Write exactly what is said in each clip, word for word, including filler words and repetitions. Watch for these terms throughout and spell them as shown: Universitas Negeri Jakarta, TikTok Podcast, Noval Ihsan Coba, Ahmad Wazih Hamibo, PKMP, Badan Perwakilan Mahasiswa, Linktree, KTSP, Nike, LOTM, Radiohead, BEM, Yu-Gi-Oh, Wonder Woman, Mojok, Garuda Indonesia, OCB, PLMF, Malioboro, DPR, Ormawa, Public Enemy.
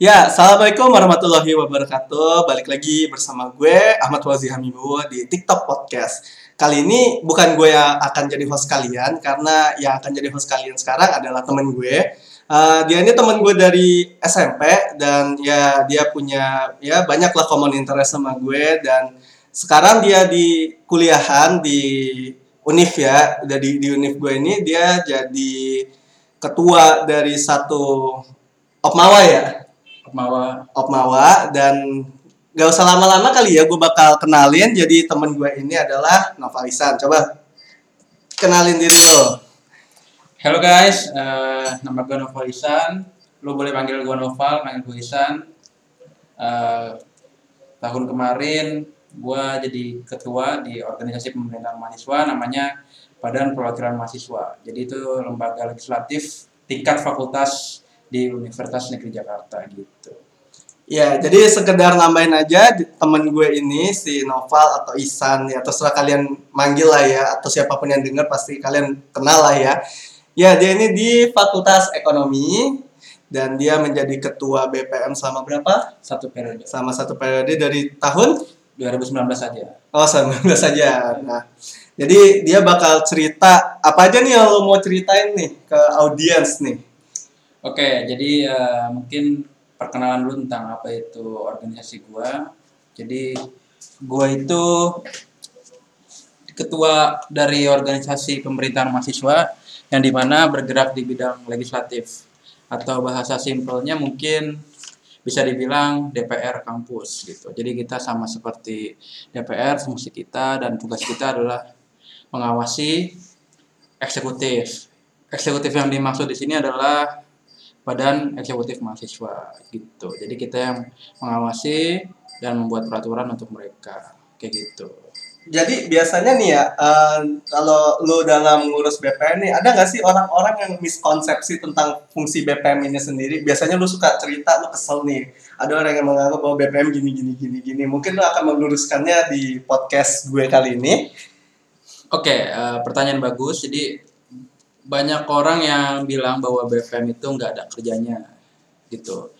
Ya, Assalamualaikum warahmatullahi wabarakatuh. Balik lagi bersama gue, Ahmad Wazih Hamibo di TikTok Podcast. Kali ini bukan gue yang akan jadi host kalian, karena yang akan jadi host kalian sekarang adalah temen gue. Uh, dia ini temen gue dari S M P, dan ya dia punya ya banyaklah common interest sama gue. Dan sekarang dia di kuliahan di Unif ya, dari di Unif gue ini dia jadi ketua dari satu Opmawa ya. Opmawa, Opmawa, dan gak usah lama-lama kali ya, gue bakal kenalin. Jadi temen gue ini adalah Noval Ihsan. Coba kenalin diri lo. Hello guys, uh, nama gue Noval Ihsan. Lo boleh panggil gue Noval, panggil gue Ihsan. Uh, tahun kemarin gue jadi ketua di organisasi pemerintahan mahasiswa, namanya Badan Perwakilan Mahasiswa. Jadi itu lembaga legislatif tingkat fakultas di Universitas Negeri Jakarta gitu. Ya, jadi sekedar nambahin aja, temen gue ini si Noval atau Ihsan ya, terserah kalian manggil lah ya, atau siapapun yang dengar pasti kalian kenal lah ya. Ya, dia ini di Fakultas Ekonomi dan dia menjadi ketua B P M selama berapa? Satu periode. Sama satu periode dari tahun dua ribu sembilan belas saja. Oh, dua ribu sembilan belas saja. Nah, jadi dia bakal cerita apa aja nih yang lo mau ceritain nih ke audiens nih. Oke, jadi uh, mungkin perkenalan dulu tentang apa itu organisasi gua. Jadi gua itu ketua dari organisasi pemerintahan mahasiswa yang dimana bergerak di bidang legislatif, atau bahasa simpelnya mungkin bisa dibilang D P R kampus gitu. Jadi kita sama seperti D P R, fungsi kita dan tugas kita adalah mengawasi eksekutif. Eksekutif yang dimaksud di sini adalah Badan Eksekutif Mahasiswa gitu. Jadi kita yang mengawasi dan membuat peraturan untuk mereka kayak gitu. Jadi biasanya nih ya, uh, kalau lu dalam ngurus B P M nih, ada nggak sih orang-orang yang miskonsepsi tentang fungsi B P M ini sendiri? Biasanya lu suka cerita, lu kesel nih, ada orang yang menganggap bahwa B P M gini gini gini gini. Mungkin lu akan meluruskannya di podcast gue kali ini. Oke, okay, uh, pertanyaan bagus. Jadi banyak orang yang bilang bahwa B P M itu nggak ada kerjanya gitu.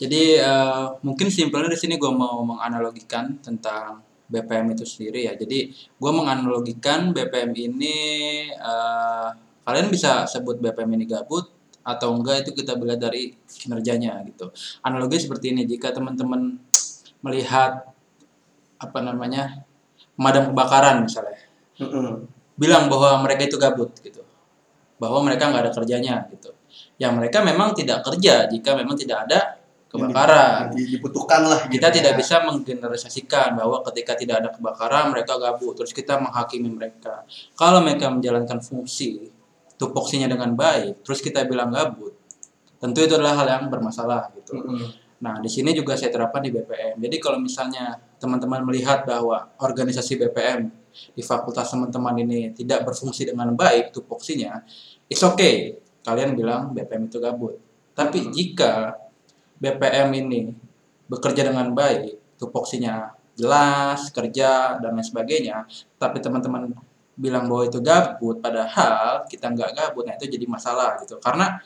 Jadi uh, mungkin simpelnya di sini gue mau menganalogikan tentang B P M itu sendiri ya. Jadi gue menganalogikan B P M ini, uh, kalian bisa sebut B P M ini gabut atau enggak, itu kita belajar dari kinerjanya gitu. Analogi seperti ini, jika teman-teman melihat apa namanya pemadam kebakaran misalnya, mm-hmm. bilang bahwa mereka itu gabut gitu, bahwa mereka nggak ada kerjanya gitu. Ya mereka memang tidak kerja jika memang tidak ada kebakaran. Dibutuhkan lah. Kita ya. Tidak bisa menggeneralisasikan bahwa ketika tidak ada kebakaran mereka gabut. Terus kita menghakimi mereka. Kalau mereka menjalankan fungsi tupoksinya dengan baik, terus kita bilang gabut, tentu itu adalah hal yang bermasalah gitu. Mm-hmm. Nah di sini juga saya terapkan di B P M. Jadi kalau misalnya teman-teman melihat bahwa organisasi B P M di fakultas teman-teman ini tidak berfungsi dengan baik tupoksinya, it's okay, kalian bilang B P M itu gabut. Tapi hmm. jika B P M ini bekerja dengan baik, tupoksinya jelas, kerja dan lain sebagainya, tapi teman-teman bilang bahwa itu gabut, padahal kita nggak gabut, nah itu jadi masalah gitu. Karena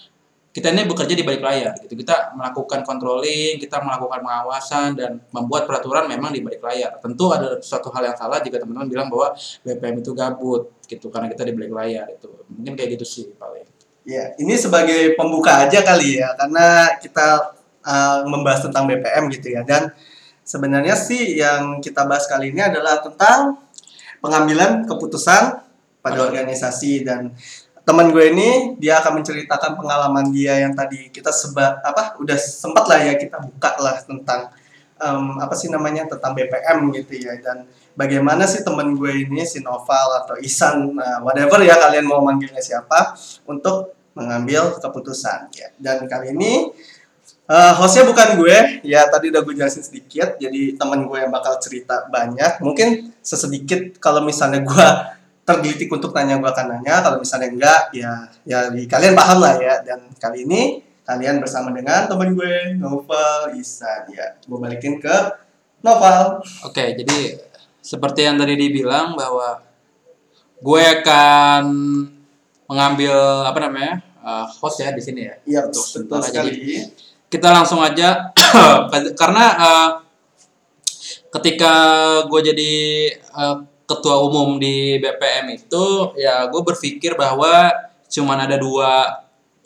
kita ini bekerja di balik layar gitu. Kita melakukan controlling, kita melakukan pengawasan dan membuat peraturan memang di balik layar. Tentu ada suatu hal yang salah jika teman-teman bilang bahwa B P M itu gabut gitu karena kita di balik layar itu. Mungkin kayak gitu sih paling. Ya, ini sebagai pembuka aja kali ya, karena kita uh, membahas tentang B P M gitu ya. Dan sebenarnya sih yang kita bahas kali ini adalah tentang pengambilan keputusan pada Aduh. organisasi. Dan teman gue ini dia akan menceritakan pengalaman dia yang tadi kita seba apa udah sempat lah ya kita buka lah tentang um, apa sih namanya tentang B P M gitu ya, dan bagaimana sih teman gue ini si Noval atau Ihsan uh, whatever ya kalian mau manggilnya siapa untuk mengambil keputusan ya. Dan kali ini uh, hostnya bukan gue ya, tadi udah gue jelasin sedikit, jadi teman gue yang bakal cerita banyak. Mungkin sesedikit kalau misalnya gue tergelitik untuk nanya gue akan nanya, kalau misalnya enggak ya ya kalian paham lah ya. Dan kali ini kalian bersama dengan teman gue Noval Ihsan ya. Gue balikin ke Noval. Oke, jadi seperti yang tadi dibilang bahwa gue akan mengambil apa namanya uh, host ya di sini ya. Iya, betul, betul sekali. Jadi, kita langsung aja karena uh, ketika gue jadi uh, ketua umum di B P M itu ya gue berpikir bahwa cuman ada dua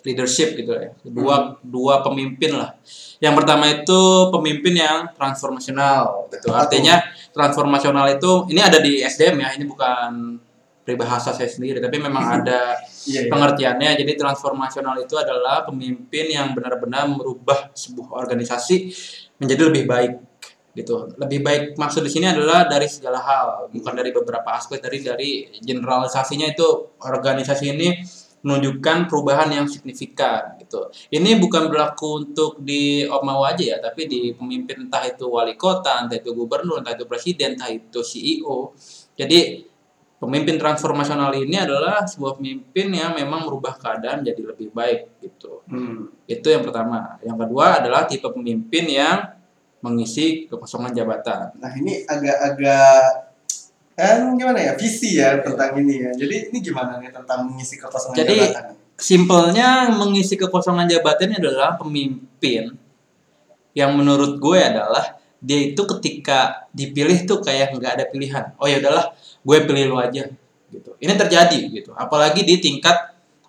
leadership gitu ya, dua hmm. dua pemimpin lah. Yang pertama itu pemimpin yang transformasional gitu. Artinya transformasional itu ini ada di S D M ya, ini bukan peribahasa saya sendiri tapi memang ada yeah, pengertiannya. Yeah. Jadi transformasional itu adalah pemimpin yang benar-benar merubah sebuah organisasi menjadi lebih baik gitu. Lebih baik maksud di sini adalah dari segala hal, bukan dari beberapa aspek, dari dari generalisasinya itu organisasi ini menunjukkan perubahan yang signifikan gitu. Ini bukan berlaku untuk di Ormawa aja ya, tapi di pemimpin entah itu wali kota, entah itu gubernur, entah itu presiden, entah itu C E O. Jadi pemimpin transformasional ini adalah sebuah pemimpin yang memang merubah keadaan jadi lebih baik gitu. Hmm. Itu yang pertama. Yang kedua adalah tipe pemimpin yang mengisi kekosongan jabatan. Nah ini agak-agak kan gimana ya visi ya tentang ini ya. Jadi ini gimana nih tentang mengisi kekosongan jadi, jabatan? Jadi simpelnya mengisi kekosongan jabatan adalah pemimpin yang menurut gue adalah dia itu ketika dipilih tuh kayak nggak ada pilihan. Oh ya udahlah, gue pilih lo aja gitu. Ini terjadi gitu. Apalagi di tingkat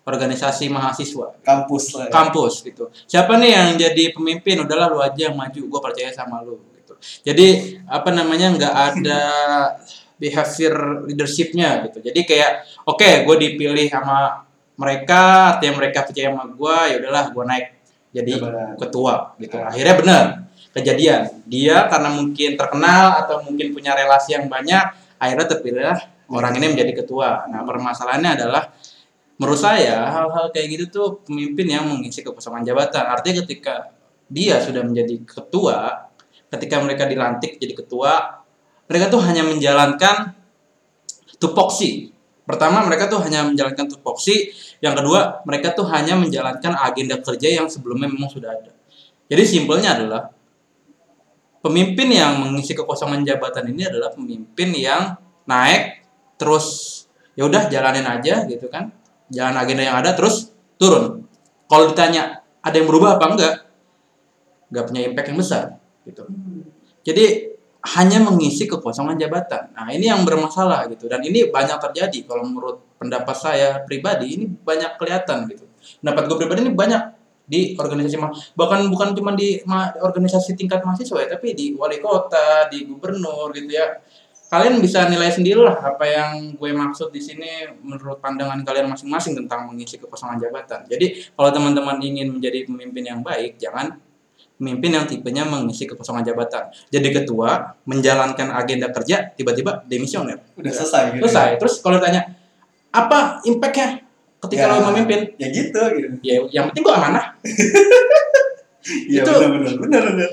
organisasi mahasiswa, kampus lah. Ya. Kampus gitu. Siapa nih yang jadi pemimpin? Udahlah lo aja yang maju. Gue percaya sama lo gitu. Jadi apa namanya nggak ada behavior leadership-nya gitu. Jadi kayak oke, okay, gue dipilih sama mereka, artinya mereka percaya sama gue, ya udahlah gue naik jadi benar. ketua gitu. Akhirnya benar kejadian. Dia karena mungkin terkenal atau mungkin punya relasi yang banyak, akhirnya terpilih orang ini menjadi ketua. Nah, permasalahannya adalah menurut saya hal-hal kayak gitu tuh pemimpin yang mengisi kekosongan jabatan. Artinya ketika dia sudah menjadi ketua, ketika mereka dilantik jadi ketua, mereka tuh hanya menjalankan tupoksi. Pertama, mereka tuh hanya menjalankan tupoksi. Yang kedua, mereka tuh hanya menjalankan agenda kerja yang sebelumnya memang sudah ada. Jadi simpelnya adalah pemimpin yang mengisi kekosongan jabatan ini adalah pemimpin yang naik terus ya udah jalanin aja gitu kan. Jalan agenda yang ada terus turun. Kalau ditanya ada yang berubah apa enggak? Enggak punya impact yang besar gitu. Jadi hanya mengisi kekosongan jabatan. Nah, ini yang bermasalah gitu. Dan ini banyak terjadi kalau menurut pendapat saya pribadi, ini banyak kelihatan gitu. Pendapat gue pribadi ini banyak di organisasi ma- bahkan bukan cuma di ma- organisasi tingkat mahasiswa ya, tapi di wali kota, di gubernur gitu ya. Kalian bisa nilai sendirilah apa yang gue maksud di sini menurut pandangan kalian masing-masing tentang mengisi kekosongan jabatan. Jadi, kalau teman-teman ingin menjadi pemimpin yang baik, jangan pemimpin yang tipenya mengisi kekosongan jabatan. Jadi ketua, menjalankan agenda kerja, tiba-tiba demisioner. Udah ya. selesai. Gitu selesai. Ya. Terus kalau ditanya, apa impact-nya ketika ya, lo memimpin? Ya gitu. gitu. Ya, yang penting gue amanah. Ya itu, benar, benar, benar.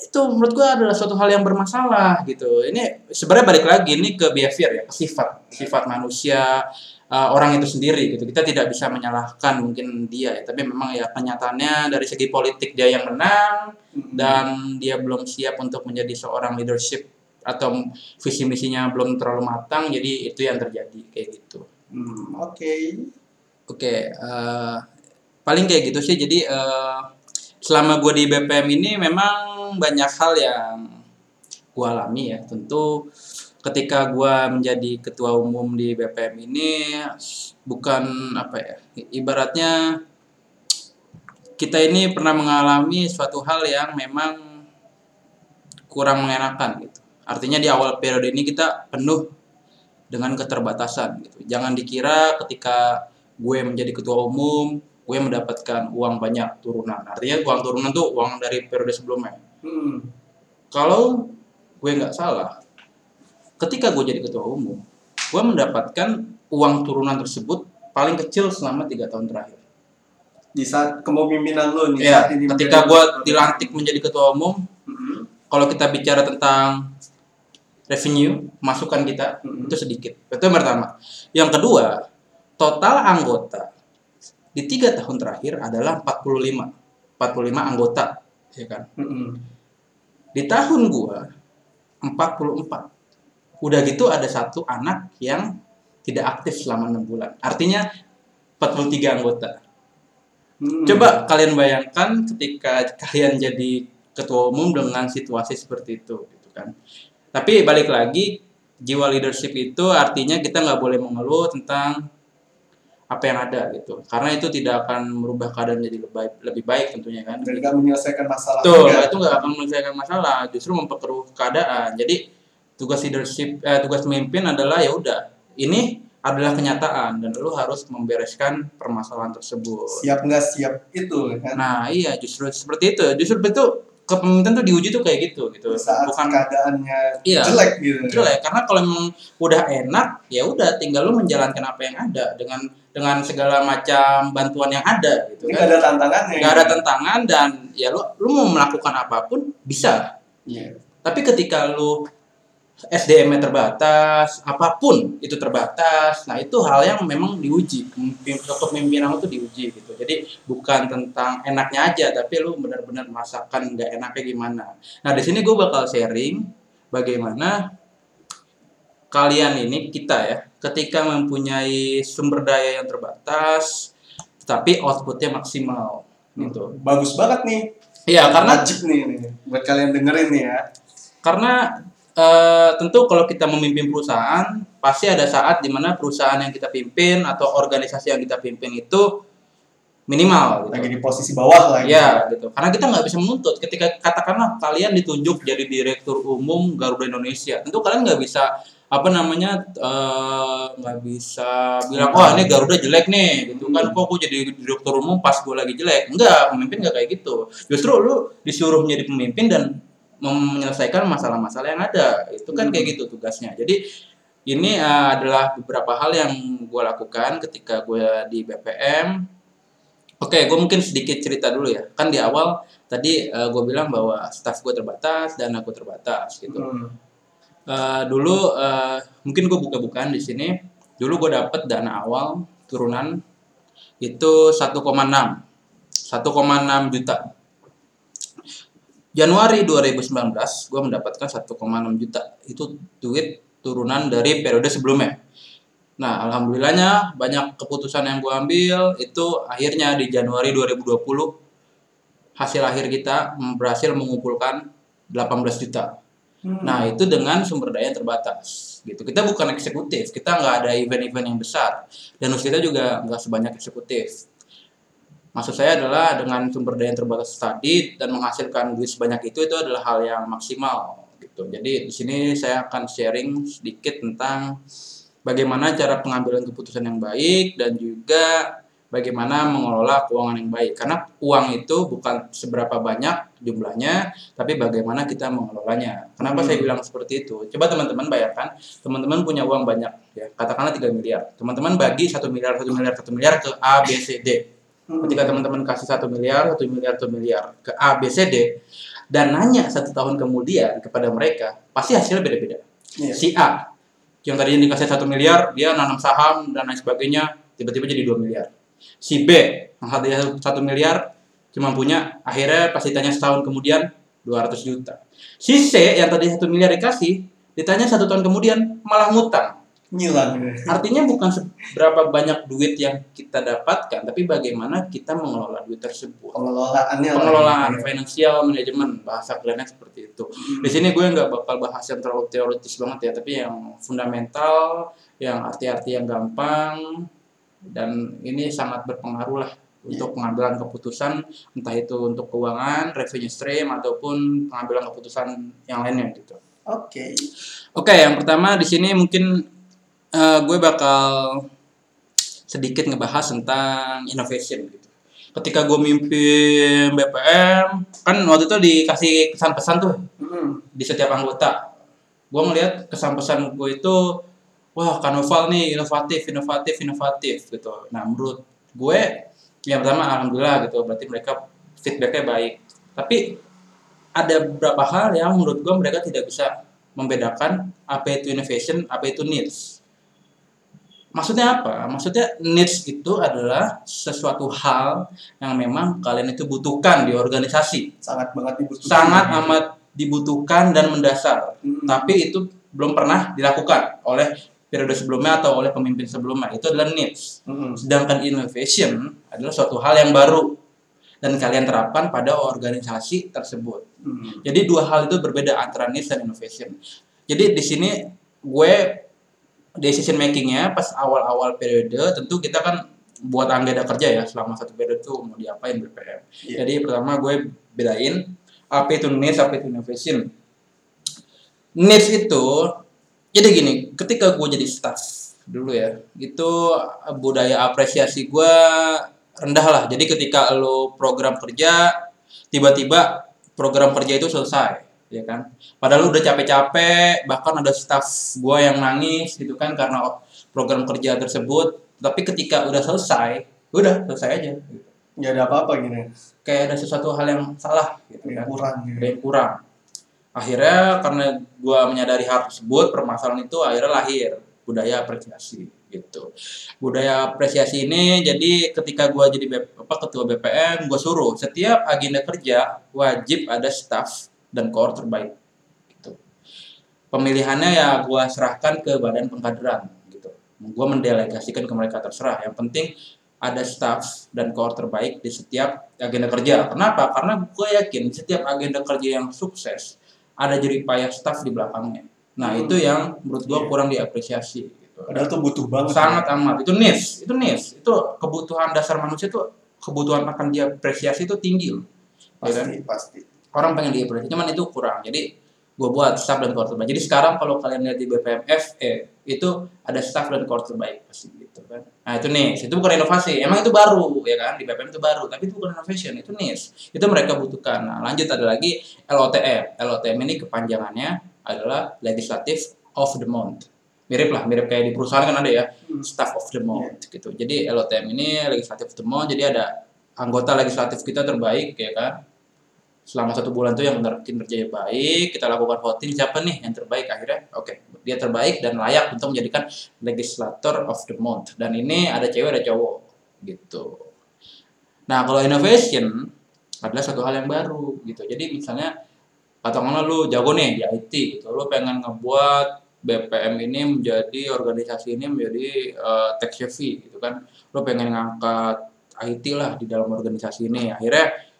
Itu menurut gue adalah suatu hal yang bermasalah gitu. Ini sebenarnya balik lagi ini ke behavior ya, ke sifat. Sifat manusia, Uh, orang itu sendiri gitu. Kita tidak bisa menyalahkan mungkin dia ya, tapi memang ya kenyataannya dari segi politik dia yang menang mm-hmm. dan dia belum siap untuk menjadi seorang leadership atau visi misinya belum terlalu matang, jadi itu yang terjadi kayak gitu. Hmm, oke. Okay. Oke, okay, uh, paling kayak gitu sih. Jadi uh, selama gue di B P M ini memang banyak hal yang gue alami ya. Tentu ketika gue menjadi ketua umum di B P M ini bukan apa ya, ibaratnya kita ini pernah mengalami suatu hal yang memang kurang mengenakan gitu. Artinya di awal periode ini kita penuh dengan keterbatasan gitu. Jangan dikira ketika gue menjadi ketua umum gue mendapatkan uang banyak turunan. Artinya uang turunan tuh uang dari periode sebelumnya. Hmm. Kalau gue nggak salah, ketika gue jadi ketua umum, gue mendapatkan uang turunan tersebut paling kecil selama tiga tahun terakhir. Di saat kepemimpinan lo nih ya, saat ini. Ketika gue dilantik menjadi ketua umum, mm-hmm. kalau kita bicara tentang revenue, masukan kita, mm-hmm. itu sedikit. Itu yang pertama. Yang kedua, total anggota di tiga tahun terakhir adalah empat puluh lima. empat puluh lima anggota, ya kan? Mm-hmm. Di tahun gue, empat puluh empat. Udah gitu ada satu anak yang tidak aktif selama enam bulan. Artinya empat puluh tiga anggota. Hmm. Coba kalian bayangkan ketika kalian jadi ketua umum dengan situasi seperti itu, gitu kan. Tapi balik lagi, jiwa leadership itu artinya kita nggak boleh mengeluh tentang apa yang ada gitu, karena itu tidak akan merubah keadaan jadi lebih baik, lebih baik tentunya kan. Tidak gitu. Menyelesaikan masalah. Tuh, itu nggak akan menyelesaikan masalah, justru memperkeruh keadaan. Jadi tugas leadership, eh, tugas pemimpin adalah ya udah, ini adalah kenyataan dan lu harus membereskan permasalahan tersebut. Siap nggak siap itu kan? Nah iya, justru seperti itu, justru betul kepemimpinan tuh diuji tuh kayak gitu gitu. Saat bukan keadaannya iya, jelek gitu. Jelek karena kalau memang udah enak ya udah tinggal lu menjalankan apa yang ada dengan dengan segala macam bantuan yang ada gitu. Ini kan. Gak ada tantangannya. Gak ada tantangan dan ya lu lu mau melakukan apapun bisa. Iya. Tapi ketika lu S D M-nya terbatas, apapun itu terbatas. Nah itu hal yang memang diuji. Kepemimpinan itu diuji gitu. Jadi bukan tentang enaknya aja, tapi lu benar-benar merasakan nggak enaknya gimana. Nah di sini gue bakal sharing bagaimana kalian ini kita ya, ketika mempunyai sumber daya yang terbatas, tapi outputnya maksimal. Gitu. Bagus banget nih. Iya karena wajib nih, nih buat kalian dengerin nih ya. Karena Uh, tentu kalau kita memimpin perusahaan pasti ada saat di mana perusahaan yang kita pimpin atau organisasi yang kita pimpin itu minimal gitu. Lagi di posisi bawah lah ya gitu. Gitu karena kita nggak bisa menuntut ketika katakanlah kalian ditunjuk jadi direktur umum Garuda Indonesia, tentu kalian nggak bisa apa namanya nggak uh, bisa bilang oh ini Garuda jelek nih gitu kan, kok aku jadi direktur umum pas gue lagi jelek. Enggak, pemimpin nggak kayak gitu, justru lu disuruh menjadi pemimpin dan menyelesaikan masalah-masalah yang ada. Itu kan kayak gitu tugasnya. Jadi ini uh, adalah beberapa hal yang gue lakukan ketika gue di B P M. Oke, gue mungkin sedikit cerita dulu ya. Kan di awal tadi uh, gue bilang bahwa staff gue terbatas dan aku terbatas gitu. Uh, dulu uh, mungkin gue buka-bukaan di sini. Dulu gue dapet dana awal turunan itu satu koma enam juta. Januari dua ribu sembilan belas gue mendapatkan satu koma enam juta. Itu duit turunan dari periode sebelumnya. Nah, alhamdulillahnya banyak keputusan yang gue ambil itu akhirnya di Januari dua ribu dua puluh hasil akhir kita berhasil mengumpulkan delapan belas juta. Hmm. Nah, itu dengan sumber daya yang terbatas gitu. Kita bukan eksekutif, kita nggak ada event-event yang besar dan usaha kita juga nggak sebanyak eksekutif. Maksud saya adalah dengan sumber daya yang terbatas tadi dan menghasilkan duit sebanyak itu itu adalah hal yang maksimal gitu. Jadi di sini saya akan sharing sedikit tentang bagaimana cara pengambilan keputusan yang baik dan juga bagaimana mengelola keuangan yang baik. Karena uang itu bukan seberapa banyak jumlahnya, tapi bagaimana kita mengelolanya. Kenapa hmm. saya bilang seperti itu? Coba teman-teman bayangkan, teman-teman punya uang banyak ya, katakanlah tiga miliar. Teman-teman bagi satu miliar, satu miliar, satu miliar ke A, B, C, D. Ketika teman-teman kasih satu miliar, satu miliar, satu miliar ke A, B, C, D dan nanya satu tahun kemudian kepada mereka, pasti hasilnya beda-beda. Yeah. Si A yang tadinya dikasih satu miliar, dia nanam saham dan lain sebagainya, tiba-tiba jadi dua miliar. Si B yang tadinya satu miliar cuma punya, akhirnya pas ditanya setahun kemudian dua ratus juta. Si C yang tadinya satu miliar dikasih, ditanya satu tahun kemudian malah ngutang. Nyilang. Artinya bukan seberapa banyak duit yang kita dapatkan, tapi bagaimana kita mengelola duit tersebut. Pengelolaannya. Pengelolaan, ya. Financial management, bahasa kerennya seperti itu. Hmm. Di sini gue nggak bakal bahas yang terlalu teoritis banget ya, tapi yang fundamental, yang arti-arti yang gampang, dan ini sangat berpengaruh lah untuk pengambilan keputusan, entah itu untuk keuangan, revenue stream, ataupun pengambilan keputusan yang lainnya gitu. Oke. Okay. Oke, okay, yang pertama di sini mungkin Uh, gue bakal sedikit ngebahas tentang innovation gitu. Ketika gue mimpin B P M, kan waktu itu dikasih kesan-pesan tuh hmm. di setiap anggota. Gue ngeliat kesan-pesan gue itu, wah Kanoval nih inovatif, inovatif, inovatif gitu. Nah menurut gue, yang pertama alhamdulillah gitu, berarti mereka feedbacknya baik. Tapi ada beberapa hal yang menurut gue mereka tidak bisa membedakan apa itu innovation, apa itu needs. Maksudnya apa? Maksudnya needs itu adalah sesuatu hal yang memang kalian itu butuhkan di organisasi. Sangat banget dibutuhkan. Sangat amat dibutuhkan dan mendasar. Hmm. Tapi itu belum pernah dilakukan oleh periode sebelumnya atau oleh pemimpin sebelumnya, itu adalah needs. Mm-hmm. Sedangkan innovation adalah suatu hal yang baru dan kalian terapkan pada organisasi tersebut. Mm-hmm. Jadi dua hal itu berbeda antara needs dan innovation. Jadi di sini gue decision making-nya pas awal-awal periode, tentu kita kan buat anggota kerja ya selama satu periode tuh mau diapain B P M. Yeah. Jadi pertama gue bedain apa itu needs, apa itu innovation. Needs itu jadi gini, ketika gue jadi staff dulu ya, itu budaya apresiasi gue rendah lah. Jadi ketika lo program kerja, tiba-tiba program kerja itu selesai, ya kan? Padahal lo udah capek-capek, bahkan ada staff gue yang nangis gitu kan karena program kerja tersebut. Tapi ketika udah selesai, udah selesai aja. Nggak ada apa-apa gini. Kayak ada sesuatu hal yang salah gitu kan? Kurang, gitu. Ada yang kurang. Akhirnya karena gue menyadari hal tersebut, permasalahan itu akhirnya lahir budaya apresiasi gitu. Budaya apresiasi ini jadi ketika gue jadi apa ketua B P M, gue suruh setiap agenda kerja wajib ada staff dan core terbaik gitu. Pemilihannya ya gue serahkan ke badan pengkaderan gitu. Gue mendelegasikan ke mereka, terserah. Yang penting ada staff dan core terbaik di setiap agenda kerja. Kenapa? Karena gue yakin setiap agenda kerja yang sukses ada jerih payah staff di belakangnya. Nah, hmm. itu yang menurut gue yeah. kurang diapresiasi gitu. Padahal tuh butuh banget. Sangat ya. amat. Itu needs, itu needs. Itu kebutuhan dasar manusia tuh, kebutuhan akan diapresiasi itu tinggi loh. Pasti, ya kan? pasti. Orang pengen diapresiasi, cuman itu kurang. Jadi gue buat staff dan core terbaik. Jadi sekarang kalau kalian lihat di B P M F eh, itu ada staff dan core terbaik pasti gitu kan. Nah, itu needs. Itu bukan inovasi. Emang itu baru ya kan, di B P M itu baru, tapi itu bukan innovation, itu needs. Itu mereka butuhkan. Nah, lanjut ada lagi L O T M. L O T M ini kepanjangannya adalah legislative of the month. Mirip lah, mirip kayak di perusahaan kan ada ya, staff of the month yeah. gitu. Jadi L O T M ini legislative of the month, jadi ada anggota legislatif kita terbaik ya kan. Selama satu bulan tuh yang benar kinerjanya baik, kita lakukan voting siapa nih yang terbaik, akhirnya oke, okay, dia terbaik dan layak untuk menjadikan legislator of the month. Dan ini ada cewek ada cowok gitu. Nah, kalau innovation adalah satu hal yang baru gitu. Jadi misalnya katakanlah lu jago nih di I T gitu, lu pengen ngebuat B P M ini menjadi, organisasi ini menjadi uh, tech savvy gitu kan, lu pengen ngangkat I T lah di dalam organisasi ini, akhirnya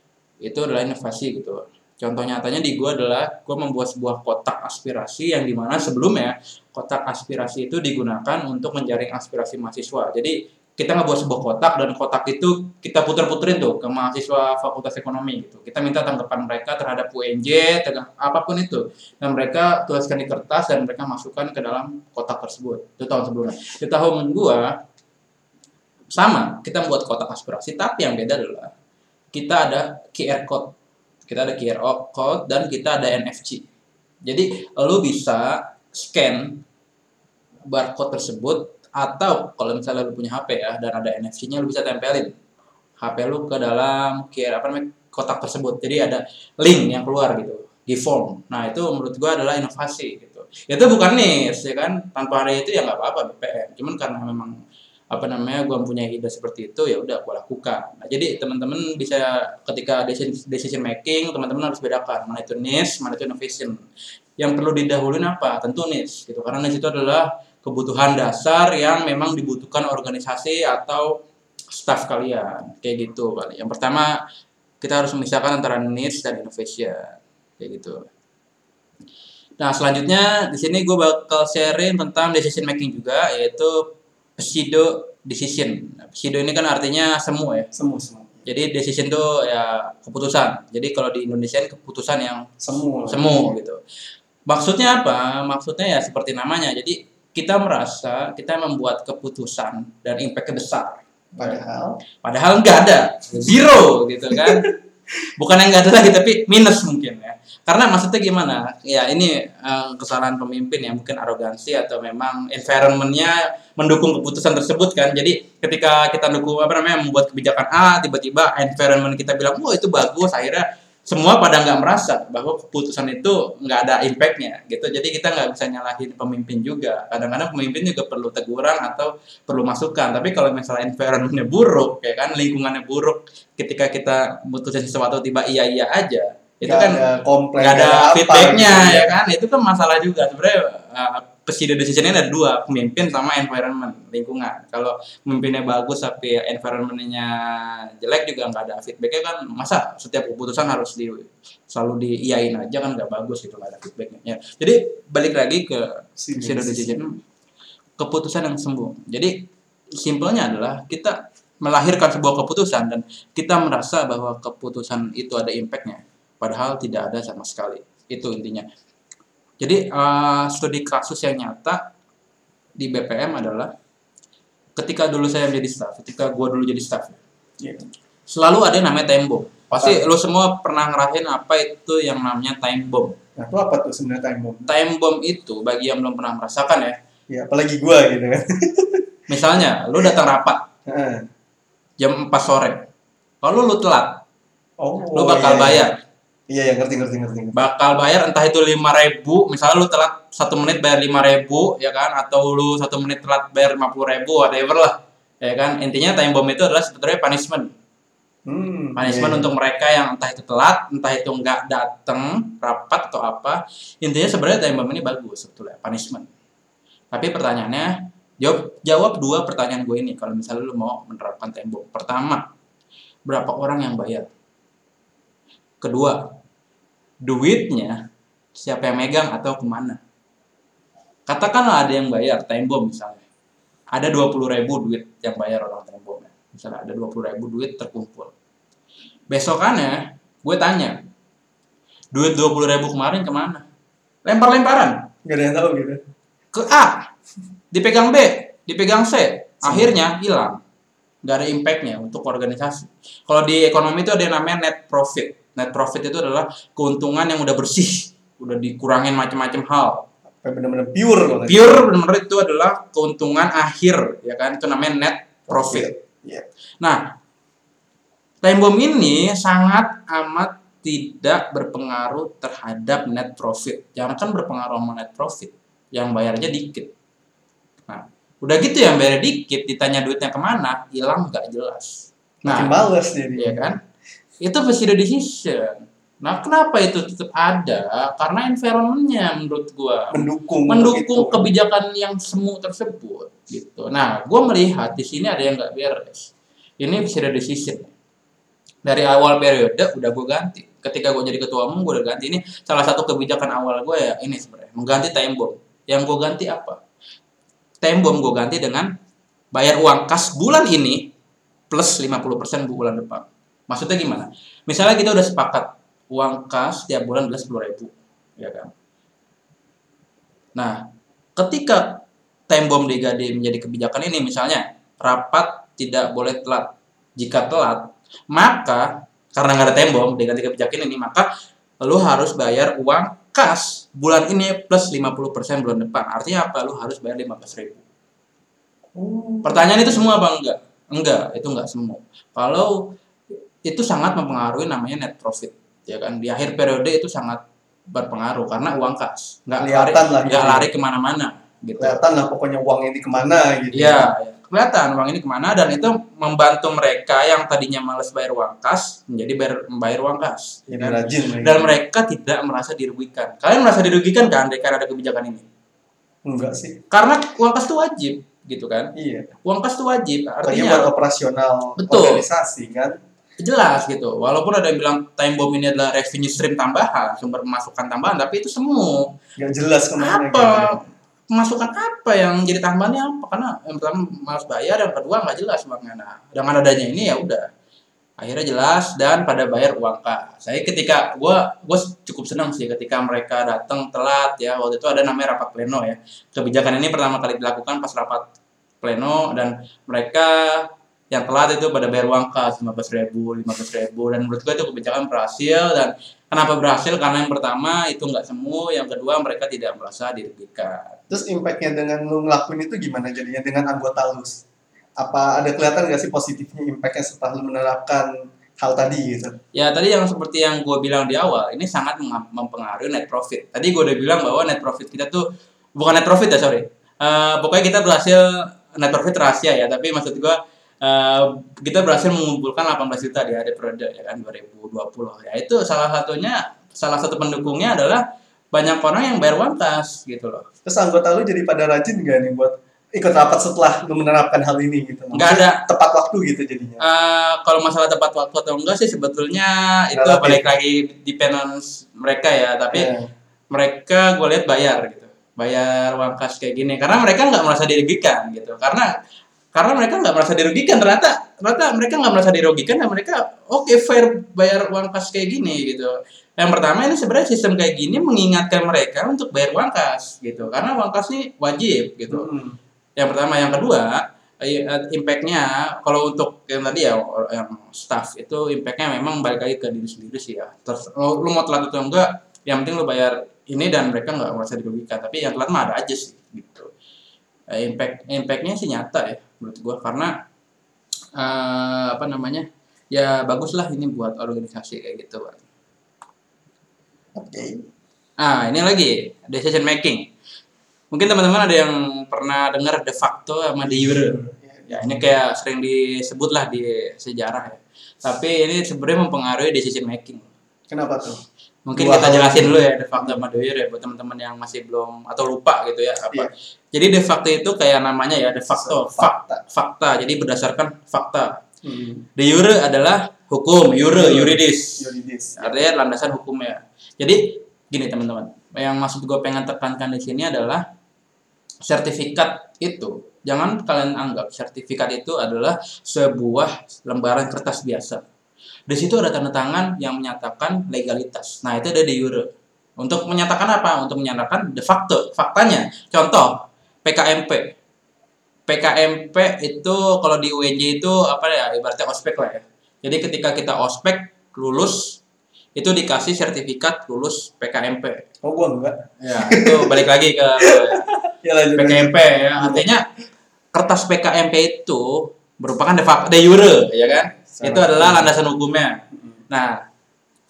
itu adalah inovasi gitu. Contoh nyatanya di gue adalah gue membuat sebuah kotak aspirasi yang dimana sebelumnya kotak aspirasi itu digunakan untuk menjaring aspirasi mahasiswa. Jadi kita ngebuat sebuah kotak dan kotak itu kita puter-puterin tuh ke mahasiswa Fakultas Ekonomi gitu. Kita minta tanggapan mereka terhadap U N J, terhadap apapun itu. Dan mereka tuliskan di kertas dan mereka masukkan ke dalam kotak tersebut. Itu tahun sebelumnya. Di tahun gue sama, kita membuat kotak aspirasi, tapi yang beda adalah kita ada Q R code. Kita ada Q R code dan kita ada N F C. Jadi lo bisa scan barcode tersebut, atau kalau misalnya lu punya H P ya dan ada N F C-nya, lu bisa tempelin H P lu ke dalam Q R apa namanya kotak tersebut. Jadi ada link yang keluar gitu di form. Nah, itu menurut gua adalah inovasi gitu. Itu bukan nih ya kan, tanpa ada itu ya enggak apa-apa B P M. Cuman karena memang apa namanya gua mempunyai ide seperti itu, ya udah gua lakukan. Nah, jadi teman-teman bisa ketika decision making, teman-teman harus bedakan mana itu needs, mana itu innovation. Yang perlu didahuluin apa? Tentu needs gitu. Karena needs itu adalah kebutuhan dasar yang memang dibutuhkan organisasi atau staff kalian, kayak gitu kali. Yang pertama kita harus memisahkan antara needs dan innovation, kayak gitu. Nah, selanjutnya di sini gue bakal sharing tentang decision making juga, yaitu pseudo decision. Pseudo ini kan artinya semu ya. Semu semu. Jadi decision itu ya keputusan. Jadi kalau di Indonesia ini keputusan yang semu semu gitu. Maksudnya apa? Maksudnya ya seperti namanya. Jadi kita merasa kita membuat keputusan dan impact-nya besar. Padahal padahal nggak ada. Zero gitu kan. Bukan yang nggak ada lagi, tapi minus mungkin ya. Karena maksudnya gimana? Ya ini uh, kesalahan pemimpin ya, mungkin arogansi atau memang environment-nya mendukung keputusan tersebut kan. Jadi ketika kita dukung apa namanya membuat kebijakan A, tiba-tiba environment kita bilang, "Wah, oh, itu bagus." Akhirnya semua pada nggak merasa bahwa keputusan itu nggak ada impact-nya gitu. Jadi kita nggak bisa nyalahin pemimpin juga. Kadang-kadang pemimpin juga perlu teguran atau perlu masukan. Tapi kalau misalnya environment-nya buruk, ya kan, lingkungannya buruk, ketika kita memutuskan sesuatu tiba iya-iya aja, itu gak kan nggak ada, ada feedback-nya gitu ya kan. Itu kan masalah juga sebenarnya. Uh, Presiden decision-nya ada dua, pemimpin sama environment, lingkungan. Kalau pemimpinnya bagus tapi environment-nya jelek juga nggak ada feedback-nya kan, masa setiap keputusan harus di, selalu diiyain aja kan, nggak bagus gitu, nggak ada feedback-nya ya. Jadi balik lagi ke Presiden decision, keputusan yang sembuh. Jadi simpelnya adalah kita melahirkan sebuah keputusan dan kita merasa bahwa keputusan itu ada impact-nya, padahal tidak ada sama sekali. Itu intinya. Jadi uh, studi kasus yang nyata di B P M adalah ketika dulu saya menjadi staff, ketika gue dulu jadi staff, yeah. selalu ada yang namanya time bomb. Pasti lo semua pernah ngerasain apa itu yang namanya time bomb. Nah, itu apa tuh sebenarnya time bomb? Time bomb itu bagi yang belum pernah merasakan ya. Ya, apalagi gue gitu kan. Misalnya, lo datang rapat jam empat sore, kalau lo telat, oh, lo bakal yeah. bayar. Iya, ya, ngerti, ngerti, ngerti. Bakal bayar entah itu lima ribu, misalnya lu telat satu menit bayar lima ribu, ya kan? Atau lu satu menit telat bayar lima puluh ribu, whatever lah. Ya kan? Intinya time bomb itu adalah sebetulnya punishment. Hmm, punishment yeah. untuk mereka yang entah itu telat, entah itu nggak datang rapat atau apa. Intinya sebenarnya time bomb ini bagus sebetulnya, punishment. Tapi pertanyaannya, jawab, jawab dua pertanyaan gue ini kalau misalnya lu mau menerapkan time bomb. Pertama, berapa orang yang bayar? Kedua, duitnya siapa yang megang atau kemana. Katakanlah ada yang bayar time bomb misalnya, ada dua puluh ribu duit yang bayar orang time bomb ya. Misalnya ada dua puluh ribu duit terkumpul. Besokannya gue tanya, duit dua puluh ribu kemarin kemana? Lempar-lemparan, gak ada yang tahu gitu. Ke A, dipegang B, dipegang C, akhirnya hilang, gak ada impactnya untuk organisasi. Kalau di ekonomi itu ada yang namanya net profit. Net profit itu adalah keuntungan yang udah bersih, udah dikurangin macam-macam hal. Benar-benar pure. Pure benar-benar itu adalah keuntungan akhir, ya kan? Itu namanya net profit. Yeah. Nah, time bomb ini sangat amat tidak berpengaruh terhadap net profit. Jangan kan berpengaruh sama net profit, yang bayarnya dikit. Nah, udah gitu yang bayar dikit, ditanya duitnya kemana, hilang nggak jelas. Nah, males jadi. Iya kan? Itu presiden decision. Nah, kenapa itu tetap ada? Karena environment-nya menurut gua mendukung mendukung gitu. Kebijakan yang semu tersebut gitu. Nah, gua melihat di sini ada yang enggak beres. Ini presiden decision. Dari awal periode udah gua ganti. Ketika gua jadi ketua umum gua udah ganti. Ini salah satu kebijakan awal gua ya, ini sebenarnya mengganti time bomb. Yang gua ganti apa? Time bomb gua ganti dengan bayar uang kas bulan ini plus lima puluh persen bulan depan. Maksudnya gimana? Misalnya kita udah sepakat uang kas tiap bulan belas sepuluh ribu, ya kan? Nah, ketika time bomb digade menjadi kebijakan ini, misalnya rapat tidak boleh telat. Jika telat, maka karena nggak ada time bomb diganti kebijakan ini, maka lu harus bayar uang kas bulan ini plus lima puluh persen bulan depan. Artinya apa? Lu harus bayar lima belas ribu. Pertanyaan itu semua apa enggak? Enggak, itu enggak semua. Kalau itu sangat mempengaruhi namanya net profit, ya kan? Di akhir periode itu sangat berpengaruh karena uang kas nggak lari, nggak lari kemana-mana gitu. Kelihatan lah pokoknya uang ini kemana gitu. Iya, ya. Kelihatan uang ini kemana, dan itu membantu mereka yang tadinya malas bayar uang kas menjadi bayar, bayar uang kas. Ya, dan, rajin, dan ya. Mereka tidak merasa dirugikan. Kalian merasa dirugikan kan karena ada kebijakan ini? Enggak sih. Karena uang kas itu wajib, gitu kan? Iya. Uang kas itu wajib. Artinya buat operasional organisasi kan. Jelas gitu, walaupun ada yang bilang time bomb ini adalah revenue stream tambahan, sumber pemasukan tambahan, tapi itu semua nggak jelas kemana apa pemasukan apa yang jadi tambahannya apa, karena yang pertama malas bayar, yang kedua nggak jelas uangnya. Nah, dengan adanya ini ya udah akhirnya jelas dan pada bayar uang kas. Saya ketika gue gue cukup senang sih ketika mereka datang telat ya. Waktu itu ada namanya rapat pleno ya, kebijakan ini pertama kali dilakukan pas rapat pleno, dan mereka yang telat itu pada bayar uang kas lima belas ribu, lima belas ribu, dan menurut gue itu kebijakan berhasil. Dan kenapa berhasil? Karena yang pertama itu nggak semu, yang kedua mereka tidak merasa dirugikan. Terus impact-nya dengan lu ngelakuin itu gimana jadinya dengan anggota lu? Apa ada kelihatan nggak sih positifnya impact-nya setelah lu menerapkan hal tadi gitu? Ya tadi yang seperti yang gue bilang di awal, ini sangat mempengaruhi net profit. Tadi gue udah bilang bahwa net profit kita tuh, bukan net profit ya sorry, uh, pokoknya kita berhasil, net profit rahasia ya, tapi maksud gue, Uh, kita berhasil mengumpulkan delapan belas juta di hari periode ya kan dua ribu dua puluh ya. Itu salah satunya, salah satu pendukungnya adalah banyak orang yang bayar uang kas gitu loh. Terus anggota lu jadi pada rajin gak nih buat ikut rapat setelah lu menerapkan hal ini gitu? Nggak ada. Tepat waktu gitu jadinya. Uh, kalau masalah tepat waktu atau enggak sih sebetulnya nah, itu balik lagi dependence mereka ya. Tapi yeah. mereka gue lihat bayar gitu, bayar uang kas kayak gini karena mereka nggak merasa dirugikan gitu. Karena karena mereka nggak merasa dirugikan ternyata ternyata mereka nggak merasa dirugikan dan mereka oke okay, fair bayar uang kas kayak gini gitu. Yang pertama ini sebenarnya sistem kayak gini mengingatkan mereka untuk bayar uang kas gitu karena uang kas ini wajib gitu. Hmm. Yang pertama, yang kedua impactnya kalau untuk yang tadi ya yang staff itu impactnya memang balik lagi ke diri sendiri sih ya. Terus lu, lu mau telat atau enggak, yang penting lu bayar ini dan mereka nggak merasa dirugikan. Tapi yang telat mah ada aja sih gitu. Impact impactnya sih nyata ya menurut gua karena uh, apa namanya ya baguslah ini buat organisasi kayak gitu. Oke. Okay. Ah, ini lagi decision making. Mungkin teman-teman ada yang pernah dengar de facto sama de jure. Ya, ini kayak sering disebut lah di sejarah ya. Tapi ini sebenarnya mempengaruhi decision making. Kenapa tuh? Mungkin Wah, kita jelasin dulu ya de facto sama de jure ya, buat teman-teman yang masih belum atau lupa gitu ya apa. Iya. Jadi de facto itu kayak namanya ya de facto fakta. Fakta. Jadi berdasarkan fakta. Hmm. De jure adalah hukum, jure, yuridis. Yuridis. Artinya landasan hukum ya. Jadi gini teman-teman, yang maksud gue pengen tekankan di sini adalah sertifikat itu jangan kalian anggap sertifikat itu adalah sebuah lembaran kertas biasa. Di situ ada tanda tangan yang menyatakan legalitas. Nah itu ada de jure. Untuk menyatakan apa? Untuk menyatakan de facto, faktanya. Contoh P K M P. P K M P itu kalau di U N J itu apa ya? Ibaratnya ospek lah ya. Jadi ketika kita ospek lulus itu dikasih sertifikat lulus P K M P. Oh, gua enggak. Ya, itu balik lagi ke ya, P K M P ya. Artinya kertas P K M P itu merupakan de facto de jure, ya kan? Salah. Itu adalah landasan hukumnya. Nah,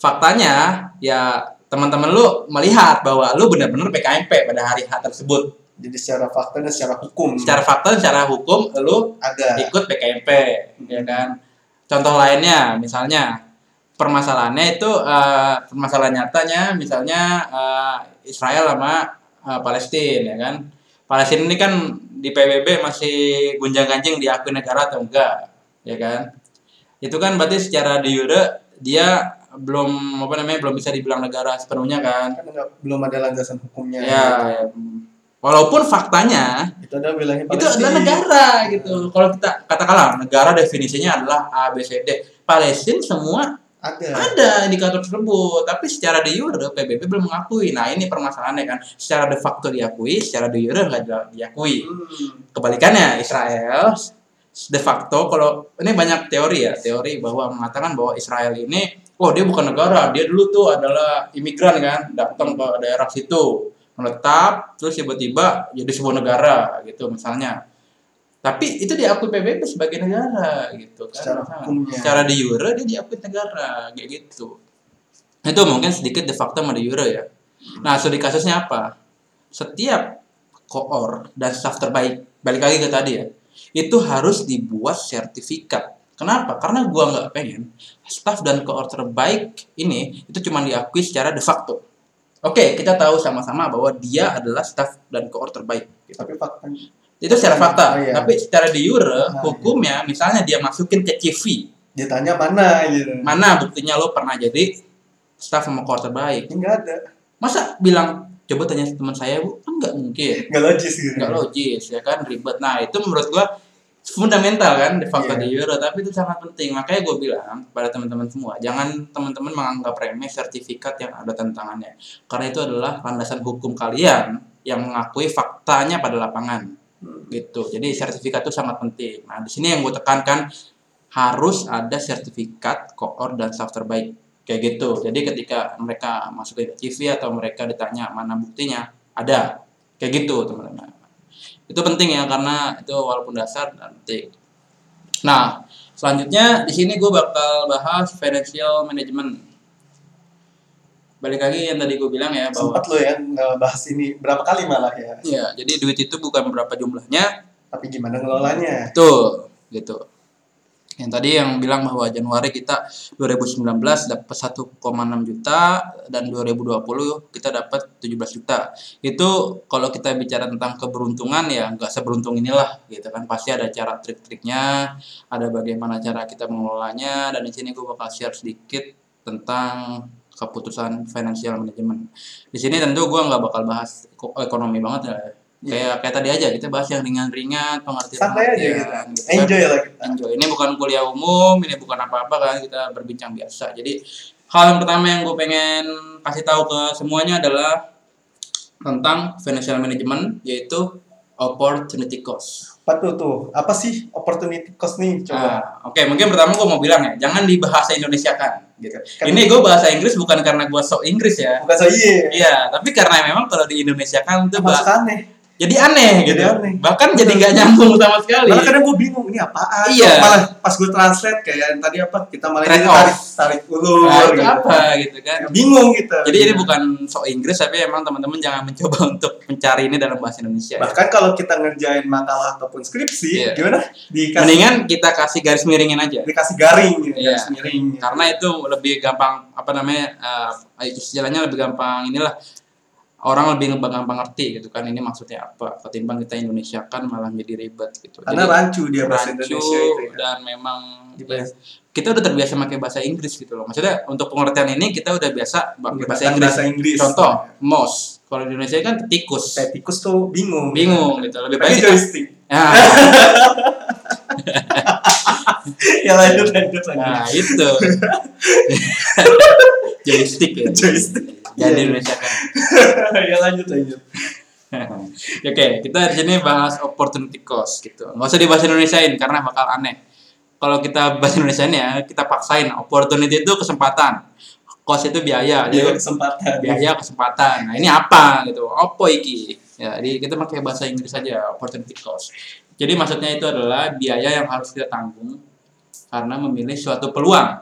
faktanya ya teman-teman lu melihat bahwa lu benar-benar P K M P pada hari H tersebut. Jadi secara fakta dan secara hukum. Secara fakta dan secara hukum lu ada ikut P K M P, hmm. ya kan? Contoh lainnya misalnya permasalahannya itu uh, permasalahan nyatanya misalnya uh, Israel sama uh, Palestina ya kan. Palestina ini kan di P B B masih gunjang-ganjing diakui negara atau enggak ya kan. Itu kan berarti secara de jure dia belum apa namanya belum bisa dibilang negara sepenuhnya kan. Kan enggak, belum ada landasan hukumnya. Ya, ya. Walaupun faktanya itu adalah wilayah Palestina. Itu adalah negara gitu. Ya. Kalau kita katakanlah negara definisinya adalah A B C D. Palestina semua ada. Ada indikator tersebut, tapi secara de jure P B B belum mengakui. Nah, ini permasalahannya kan. Secara de facto diakui, secara de jure enggak diakui. Hmm. Kebalikannya Israel de facto kalau ini banyak teori ya, teori bahwa mengatakan bahwa Israel ini oh dia bukan negara, dia dulu tuh adalah imigran kan, datang ke daerah situ, menetap, terus tiba-tiba jadi sebuah negara gitu misalnya. Tapi itu diakui P B B sebagai negara gitu kan. Secara hukumnya. Secara de jure dia diakui negara kayak gitu. Itu mungkin sedikit de facto sama de jure ya. Nah, studi kasusnya apa? Setiap koor dan staff terbaik balik lagi ke tadi ya. Itu harus dibuat sertifikat. Kenapa? Karena gua enggak pengen staff dan koor terbaik ini itu cuma diakui secara de facto. Oke, kita tahu sama-sama bahwa dia adalah staff dan koor terbaik. Tapi faktanya itu secara fakta, oh, iya. Tapi secara de jure nah, hukumnya iya. Misalnya dia masukin ke C V, dia tanya mana gitu. Mana buktinya lo pernah jadi staff sama koor terbaik? Enggak ada. Masa bilang coba tanya teman saya, Bu, enggak mungkin. Enggak logis gitu. Enggak logis ya kan ribet. Nah, itu menurut gua fundamental kan de facto yeah. de jure, tapi itu sangat penting. Makanya gua bilang kepada teman-teman semua, jangan teman-teman menganggap remeh sertifikat yang ada tantangannya. Karena itu adalah landasan hukum kalian yang mengakui faktanya pada lapangan. Gitu. Jadi sertifikat itu sangat penting. Nah, di sini yang gue tekankan harus ada sertifikat koor dan staff terbaik. Kayak gitu. Jadi ketika mereka masuk ke C V atau mereka ditanya mana buktinya, ada. Kayak gitu, teman-teman. Itu penting ya karena itu walaupun dasar nanti. Nah, selanjutnya di sini gue bakal bahas financial management. Balik lagi yang tadi gue bilang ya bahwa sempat lo ya bahas ini berapa kali malah ya. Iya, jadi duit itu bukan berapa jumlahnya, tapi gimana ngelolanya. Betul, gitu. yang tadi yang bilang bahwa Januari kita dua ribu sembilan belas dapat satu koma enam juta dan dua ribu dua puluh kita dapat tujuh belas juta. Itu kalau kita bicara tentang keberuntungan ya nggak seberuntung inilah gitu kan, pasti ada cara trik-triknya, ada bagaimana cara kita mengelolanya. Dan di sini gue bakal share sedikit tentang keputusan financial management. Di sini tentu gue nggak bakal bahas ekonomi banget ya. Kayak, kayak tadi aja kita bahas yang ringan-ringan, pengertian santai aja gitu. Gitu. Enjoy lah kita. Enjoy. Ini bukan kuliah umum, ini bukan apa-apa kan, kita berbincang biasa. Jadi hal yang pertama yang gue pengen kasih tahu ke semuanya adalah tentang financial management, yaitu opportunity cost. Apa tuh tuh? Apa sih opportunity cost nih? Coba. Ah, Oke, okay. Mungkin pertama gue mau bilang ya, jangan di bahasa Indonesia kan. Gitu. Ini gue bahasa Inggris bukan karena gue sok Inggris ya. Bukan sok iya. Iya, tapi karena memang kalau di Indonesia kan itu bahasa aneh. Jadi aneh gitu, aneh. Bahkan jadi nggak nyambung sama sekali. Malah kadang gue bingung ini apaan. Iya. Malah pas gue translate kayak tadi apa kita malah jadi tarik tarik ulur. Nah, gitu. Apa gitu kan? Bingung gitu. Jadi ini bukan sok Inggris, tapi emang teman-teman jangan mencoba untuk mencari ini dalam bahasa Indonesia. Bahkan ya. Kalau kita ngerjain makalah ataupun skripsi, iya. Gimana? Dikasih, mendingan kita kasih garis miringin aja. Dikasih garing, gitu. Iya. Garis miring. Karena itu lebih gampang apa namanya? Uh, istilahnya lebih gampang inilah. Orang lebih gampang ngerti gitu kan ini maksudnya apa, ketimbang kita Indonesia kan malah jadi ribet gitu. Karena rancu dia bahasa Indonesia itu ya. Dan memang ya, kita udah terbiasa pakai bahasa Inggris gitu loh. Maksudnya untuk pengertian ini kita udah biasa pakai bahasa Inggris. bahasa Inggris. Contoh mouse. Kalau di Indonesia kan tikus. Kayak tikus tuh bingung. Bingung gitu. Lebih baik joystick. Nah. Ya lanjut lanjut lagi. Nah, itu. joystick ya. Joystick. Jadi yeah. Indonesia kan. Ya lanjut lanjut. Oke, okay, kita di sini bahas opportunity cost gitu. Nggak usah dibahas Indonesiain karena bakal aneh. Kalau kita bahas Indonesiain ya, kita paksain opportunity itu kesempatan. Cost itu biaya. Jadi yeah, kesempatan. Biaya kesempatan. Nah, ini apa gitu? Opo iki. Ya, jadi kita pakai bahasa Inggris aja opportunity cost. Jadi maksudnya itu adalah biaya yang harus kita tanggung karena memilih suatu peluang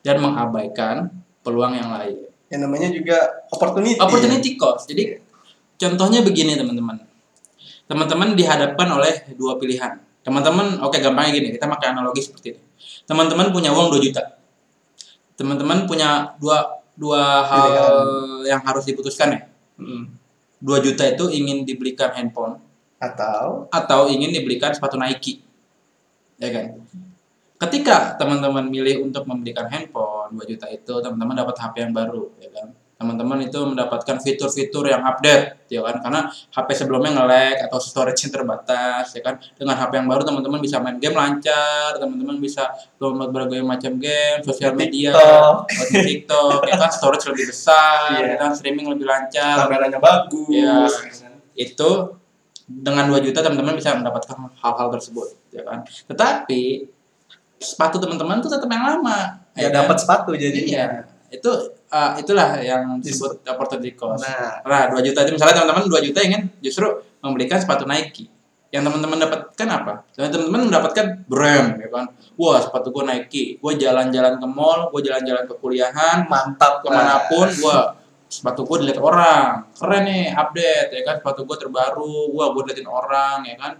dan mengabaikan peluang yang lain. Yang namanya juga opportunity. Opportunity cost. Jadi contohnya begini teman-teman. Teman-teman dihadapkan oleh dua pilihan. Teman-teman, oke okay, gampangnya gini, kita pakai analogi seperti ini. Teman-teman punya uang dua juta. Teman-teman punya dua dua hal yang harus diputuskan ya. dua juta itu ingin dibelikan handphone atau atau ingin dibelikan sepatu Nike. Ya kan? Ketika teman-teman milih untuk membelikan handphone dua juta itu, teman-teman dapat H P yang baru, ya kan? Teman-teman itu mendapatkan fitur-fitur yang update, ya kan? Karena H P sebelumnya nge-lag atau storage-nya terbatas, ya kan? Dengan H P yang baru teman-teman bisa main game lancar, teman-teman bisa download berbagai macam game, sosial media, TikTok, TikTok ya kan? Storage lebih besar, yeah. Ya kan? Streaming lebih lancar, kameranya bagus. Ya, itu dengan dua juta teman-teman bisa mendapatkan hal-hal tersebut, ya kan? Tetapi sepatu teman-teman tuh tetap yang lama. Ya, ya dapat kan? Sepatu jadinya. Iya. Itu uh, itulah yang disebut opportunity cost. Nah, nah dua juta itu misalnya teman-teman dua juta ingin justru membelikan sepatu Nike. Yang teman-teman dapatkan apa? Teman-teman mendapatkan brand, ya kan. Wah, sepatu gua Nike. Gua jalan-jalan ke mall, gua jalan-jalan ke kuliahan, mantap kemanapun gua. Sepatu gua dilihat orang. Keren nih, update ya kan, sepatu gua terbaru. Wah, gua dilihatin orang, ya kan.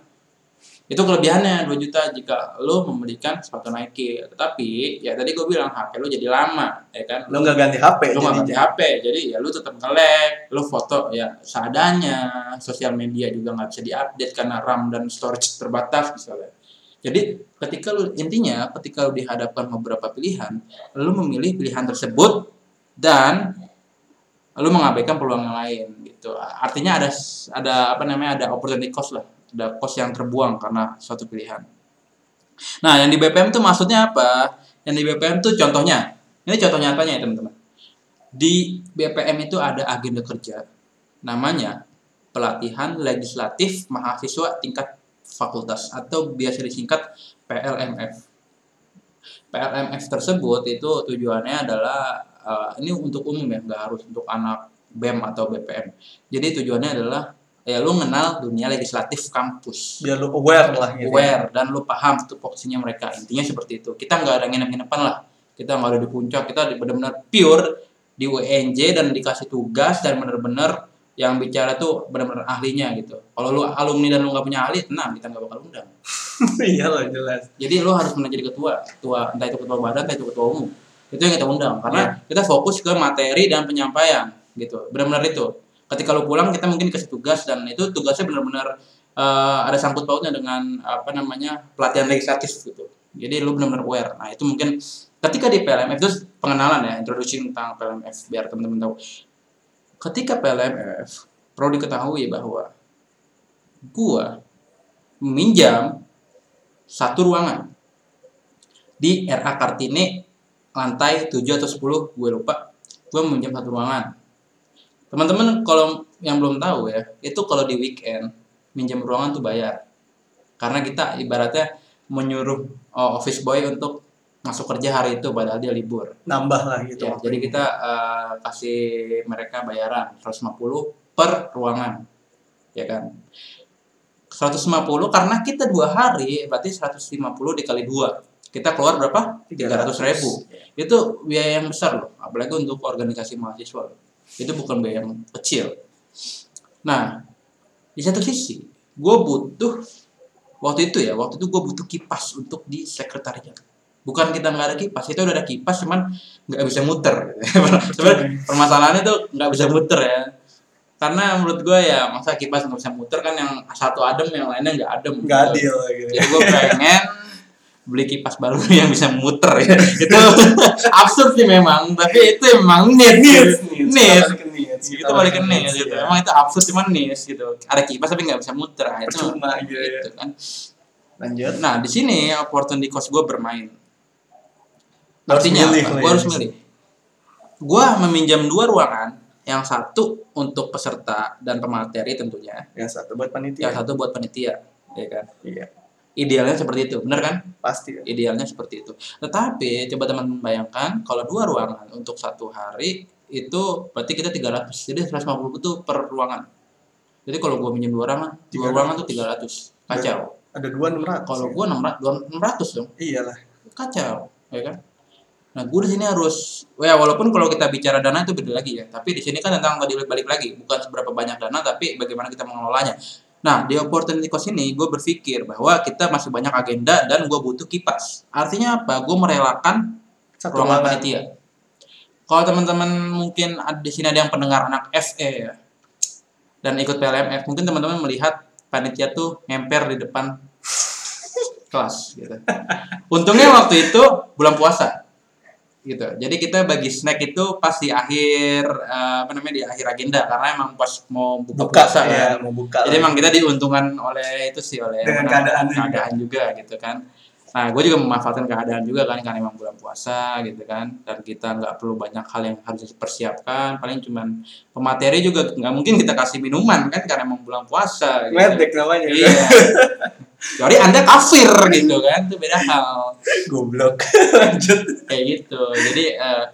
Itu kelebihannya dua juta jika lo membelikan sepatu Nike. Tapi ya tadi gue bilang H P lo jadi lama, ya kan? Lo nggak ganti H P. Lo nggak ganti H P, jadi ya lo tetap nge-lag. Lo foto ya seadanya. Sosial media juga nggak bisa diupdate karena RAM dan storage terbatas misalnya. Jadi ketika lo intinya ketika lo dihadapkan beberapa pilihan, lo memilih pilihan tersebut dan lo mengabaikan peluang yang lain gitu. Artinya ada ada apa namanya ada opportunity cost lah. Ada cost yang terbuang karena suatu pilihan. Nah, yang di B P M tuh maksudnya apa? Yang di B P M tuh contohnya, ini contoh nyatanya ya teman-teman. Di B P M itu ada agenda kerja, namanya pelatihan legislatif mahasiswa tingkat fakultas atau biasa disingkat P L M F. P L M F tersebut itu tujuannya adalah uh, ini untuk umum ya, nggak harus untuk anak B E M atau B P M. Jadi tujuannya adalah ya lu kenal dunia legislatif kampus. Biar lu aware lah gitu. Aware dan lu paham itu posisinya mereka. Intinya seperti itu. Kita enggak ada nginep-nginepan lah. Kita enggak ada di puncak. Kita benar-benar pure di U N J dan dikasih tugas dan benar-benar yang bicara tuh benar-benar ahlinya gitu. Kalau lu alumni dan lu nggak punya ahli, tenang, kita nggak bakal undang. Iya loh, jelas. Jadi lu harus menjadi ketua, ketua entah itu ketua badan, entah itu ketua umum. Itu yang kita undang karena yeah. kita fokus ke materi dan penyampaian gitu. Benar-benar itu. Ketika lu pulang, kita mungkin kasih tugas dan itu tugasnya benar-benar uh, ada sangkut pautnya dengan apa namanya pelatihan legislatif gitu. Jadi lu benar-benar aware. Nah itu mungkin ketika di P L M F itu pengenalan ya, introduksi tentang P L M F biar teman-teman tahu. Ketika P L M F, perlu diketahui bahwa gua meminjam satu ruangan di R A Kartini lantai tujuh atau sepuluh, gue lupa. Gue meminjam satu ruangan. Teman-teman kalau yang belum tahu ya, itu kalau di weekend minjam ruangan tuh bayar. Karena kita ibaratnya menyuruh oh, office boy untuk masuk kerja hari itu padahal dia libur. Nambah lah gitu. Ya, jadi kita uh, kasih mereka bayaran seratus lima puluh per ruangan. Ya kan? seratus lima puluh karena kita dua hari berarti seratus lima puluh dikali dua. Kita keluar berapa? tiga ratus ribu. Itu biaya yang besar loh, apalagi untuk organisasi mahasiswa. Itu bukan biaya yang kecil. Nah, di satu sisi gue butuh waktu itu ya, waktu itu gue butuh kipas untuk di sekretariat. Bukan kita nggak ada kipas, itu udah ada kipas cuman nggak bisa muter. Sebenarnya permasalahannya tuh nggak bisa muter ya. Karena menurut gue ya masa kipas nggak bisa muter kan, yang satu adem yang lainnya nggak adem. Nggak adil. Gitu. Jadi gue pengen beli kipas baru yang bisa muter ya. Itu absurd sih memang, tapi itu emang needs needs. Itu balik ke needs gitu. Emang itu absurd cuman needs gitu. Ada kipas tapi nggak bisa muter. Itu cuma gitu kan. Lanjut. Nah di sini opportunity cost gue bermain. Artinya gue harus milih. Gue meminjam dua ruangan, yang satu untuk peserta dan pemateri tentunya, yang satu buat panitia. Yang satu buat panitia, ya kan? Iya. Idealnya seperti itu, benar kan? Pasti. Ya. Idealnya seperti itu. Tetapi coba teman bayangkan kalau dua ruangan untuk satu hari itu berarti kita tiga ratus. Jadi seratus lima puluh itu per ruangan. Jadi kalau gue minjem dua ruangan, dua ruangan tuh tiga ratus. Kacau. Ada dua enam ratus. Kalau gue enam ratus dong. Iyalah. Kacau, ya kan? Nah, gue di sini harus, ya walaupun kalau kita bicara dana itu beda lagi ya, tapi di sini kan tentang tadi balik lagi, bukan seberapa banyak dana, tapi bagaimana kita mengelolanya. Nah, di opportunity cost ini, gue berpikir bahwa kita masih banyak agenda dan gue butuh kipas. Artinya apa? Gue merelakan satu ruangan panitia. Kalau teman-teman mungkin ada, di sini ada yang pendengar anak F E ya, dan ikut P L M F, mungkin teman-teman melihat panitia tuh ngemper di depan kelas. Gitu. Untungnya waktu itu bulan puasa. Gitu. Jadi kita bagi snack itu pas di akhir uh, apa namanya di akhir agenda karena emang pas mau buka, buka puasa ya, kan. Mau buka. Jadi emang kita diuntungkan oleh itu sih oleh dengan keadaan keadaan juga. juga gitu kan. Nah, gue juga memanfaatkan keadaan juga kan karena emang bulan puasa gitu kan dan kita nggak perlu banyak hal yang harus dipersiapkan, paling cuman pemateri juga nggak mungkin kita kasih minuman kan karena emang bulan puasa. Medek gitu. Namanya. Iya. Jadi Anda kafir gitu kan, itu beda hal. Goblok. Lanjut. Kayak gitu. Jadi uh,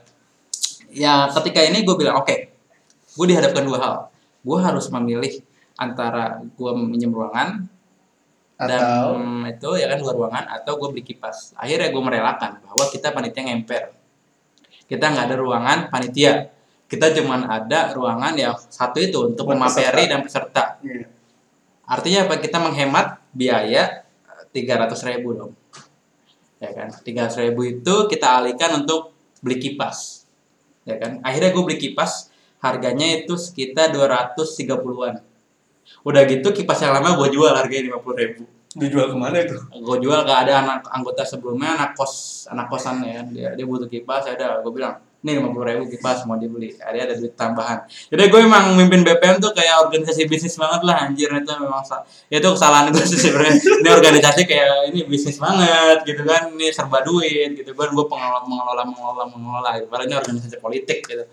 ya ketika ini gue bilang oke, okay, gue dihadapkan dua hal. Gue harus memilih antara gue minjem ruangan dan atau... itu ya kan dua ruangan atau gue beli kipas. Akhirnya gue merelakan bahwa kita panitia ngemper. Kita nggak ada ruangan panitia. Kita cuman ada ruangan yang satu itu untuk pemateri dan peserta. Yeah. Artinya apa? Kita menghemat biaya tiga ratus ribu dong. Ya kan? tiga ratus ribu itu kita alihkan untuk beli kipas. Ya kan? Akhirnya gue beli kipas, harganya itu sekitar dua ratus tiga puluhan. Udah gitu kipas yang lama gue jual harganya lima puluh ribu. Dijual kemana itu? Gue jual ke ada anak anggota sebelumnya, anak kos, anak kosan ya. Dia, dia butuh kipas, ya udah gue bilang, "Nih lima puluh ribu kipas mau dibeli." Ada ada duit tambahan. Jadi gue emang mimpin B P M tuh kayak organisasi bisnis banget lah anjir, itu memang itu kesalahan gue sih sebenarnya. Ini organisasi kayak ini bisnis banget gitu kan. Ini serba duit gitu kan. Gue pengelola mengelola mengelola mengelola. Padahal ini organisasi politik gitu.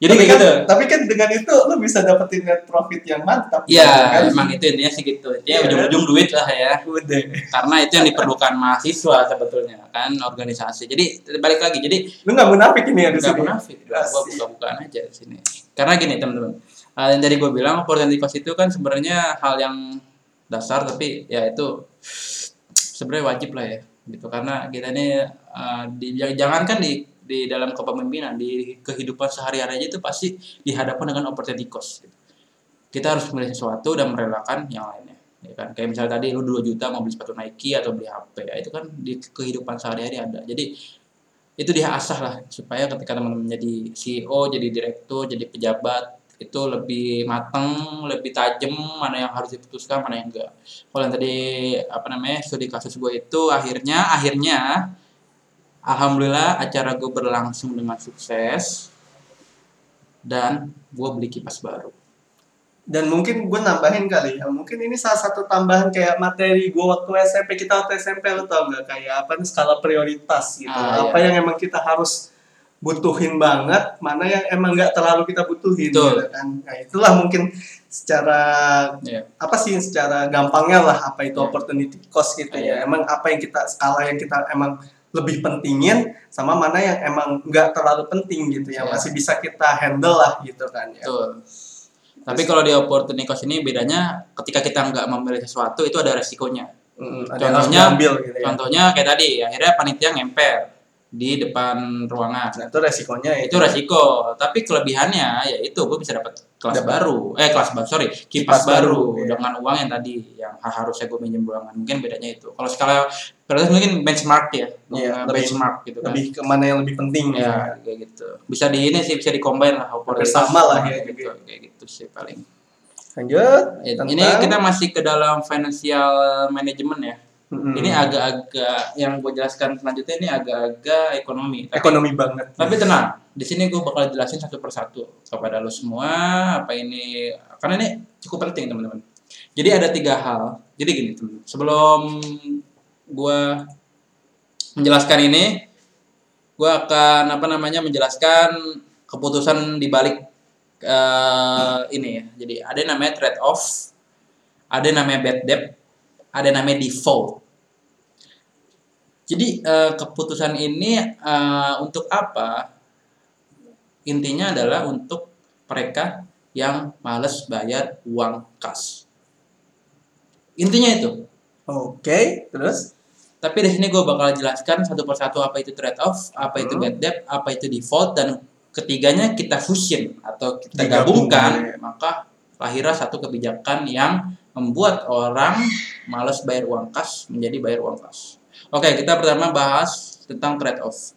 Jadi tapi gitu. Kan, tapi kan dengan itu lo bisa dapetin net profit yang mantap. Iya, kan? Emang itu intinya sih gitu. Ya, ya ujung-ujung duit lah ya. Udah. Karena itu yang diperlukan mahasiswa sebetulnya kan organisasi. Jadi balik lagi. Jadi lu nggak munafik ini ya di sini. Nggak munafik. Gua buka-bukaan aja di sini. Karena gini teman-teman. Uh, yang tadi gue bilang opportunity cost itu kan sebenarnya hal yang dasar tapi ya itu sebenarnya wajib lah ya. Gitu karena kita ini uh, di, jangankan di di dalam kepemimpinan, di kehidupan sehari-hari aja itu pasti dihadapkan dengan opportunity cost. Gitu. kita harus milih sesuatu dan merelakan yang lainnya, ya kan? Kayak misalnya tadi lu dua juta mau beli sepatu Nike atau beli H P, ya itu kan di kehidupan sehari-hari ada. Jadi itu diasah lah supaya ketika teman-teman jadi C E O, jadi direktur, jadi pejabat itu lebih matang, lebih tajam mana yang harus diputuskan, mana yang enggak. Kalau yang tadi apa namanya studi kasus gue itu akhirnya akhirnya alhamdulillah acara gue berlangsung dengan sukses dan gue beli kipas baru. Dan mungkin gue nambahin kali ya, mungkin ini salah satu tambahan kayak materi gue waktu S M P, kita waktu S M P lo tau gak kayak apa nih skala prioritas gitu, ah, apa iya. yang emang kita harus butuhin banget, mana yang emang gak terlalu kita butuhin gitu kan. Nah itulah mungkin secara yeah. apa sih secara gampangnya lah apa itu yeah. opportunity cost gitu yeah. ya, emang apa yang kita skala yang kita emang lebih pentingin sama mana yang emang gak terlalu penting gitu ya, yeah. masih bisa kita handle lah gitu kan ya. Betul. Tapi kalau di opportunity cost ini bedanya ketika kita nggak memilih sesuatu itu ada resikonya. Hmm, contohnya, ambil, gitu ya. Contohnya kayak tadi akhirnya panitia ngemper di depan ruangan. Nah, itu resikonya itu. Itu resiko. Tapi kelebihannya yaitu gue bisa dapat kelas dapat. baru, eh kelas baru sorry kipas, kipas baru, baru ya. Dengan uang yang tadi yang harusnya gue pinjam ruangan. Mungkin bedanya itu. Kalau skala prioritas mungkin benchmark ya, ya lebih, benchmark gitu kan. Lebih ke mana yang lebih penting ya, ya. Kayak gitu. Bisa di ini sih bisa dikombin lah. Bersama lah ya gitu. Gitu. Kayak gitu sih paling. Lanjut. Ya, ini kita masih ke dalam financial management ya. Mm-hmm. Ini agak-agak yang gue jelaskan selanjutnya ini agak-agak ekonomi. Tapi, ekonomi banget. Tapi tenang, di sini gue bakal jelasin satu persatu kepada lo semua. Apa ini? Karena ini cukup penting teman-teman. Jadi ada tiga hal. Jadi gini teman-teman. Sebelum gue menjelaskan ini, gue akan apa namanya menjelaskan keputusan di balik uh, ini ya. Jadi ada yang namanya trade off, ada yang namanya bad debt. Ada namanya default. Jadi eh, keputusan ini eh, untuk apa? Intinya adalah untuk mereka yang malas bayar uang kas. Intinya itu. Oke, okay, terus? Tapi di sini gue bakal jelaskan satu persatu apa itu trade off, apa hmm. itu bad debt, apa itu default, dan ketiganya kita fusion atau kita digabungkan, gabungkan, maka lahirlah satu kebijakan yang membuat orang malas bayar uang kas menjadi bayar uang kas. Oke, kita pertama bahas tentang trade off.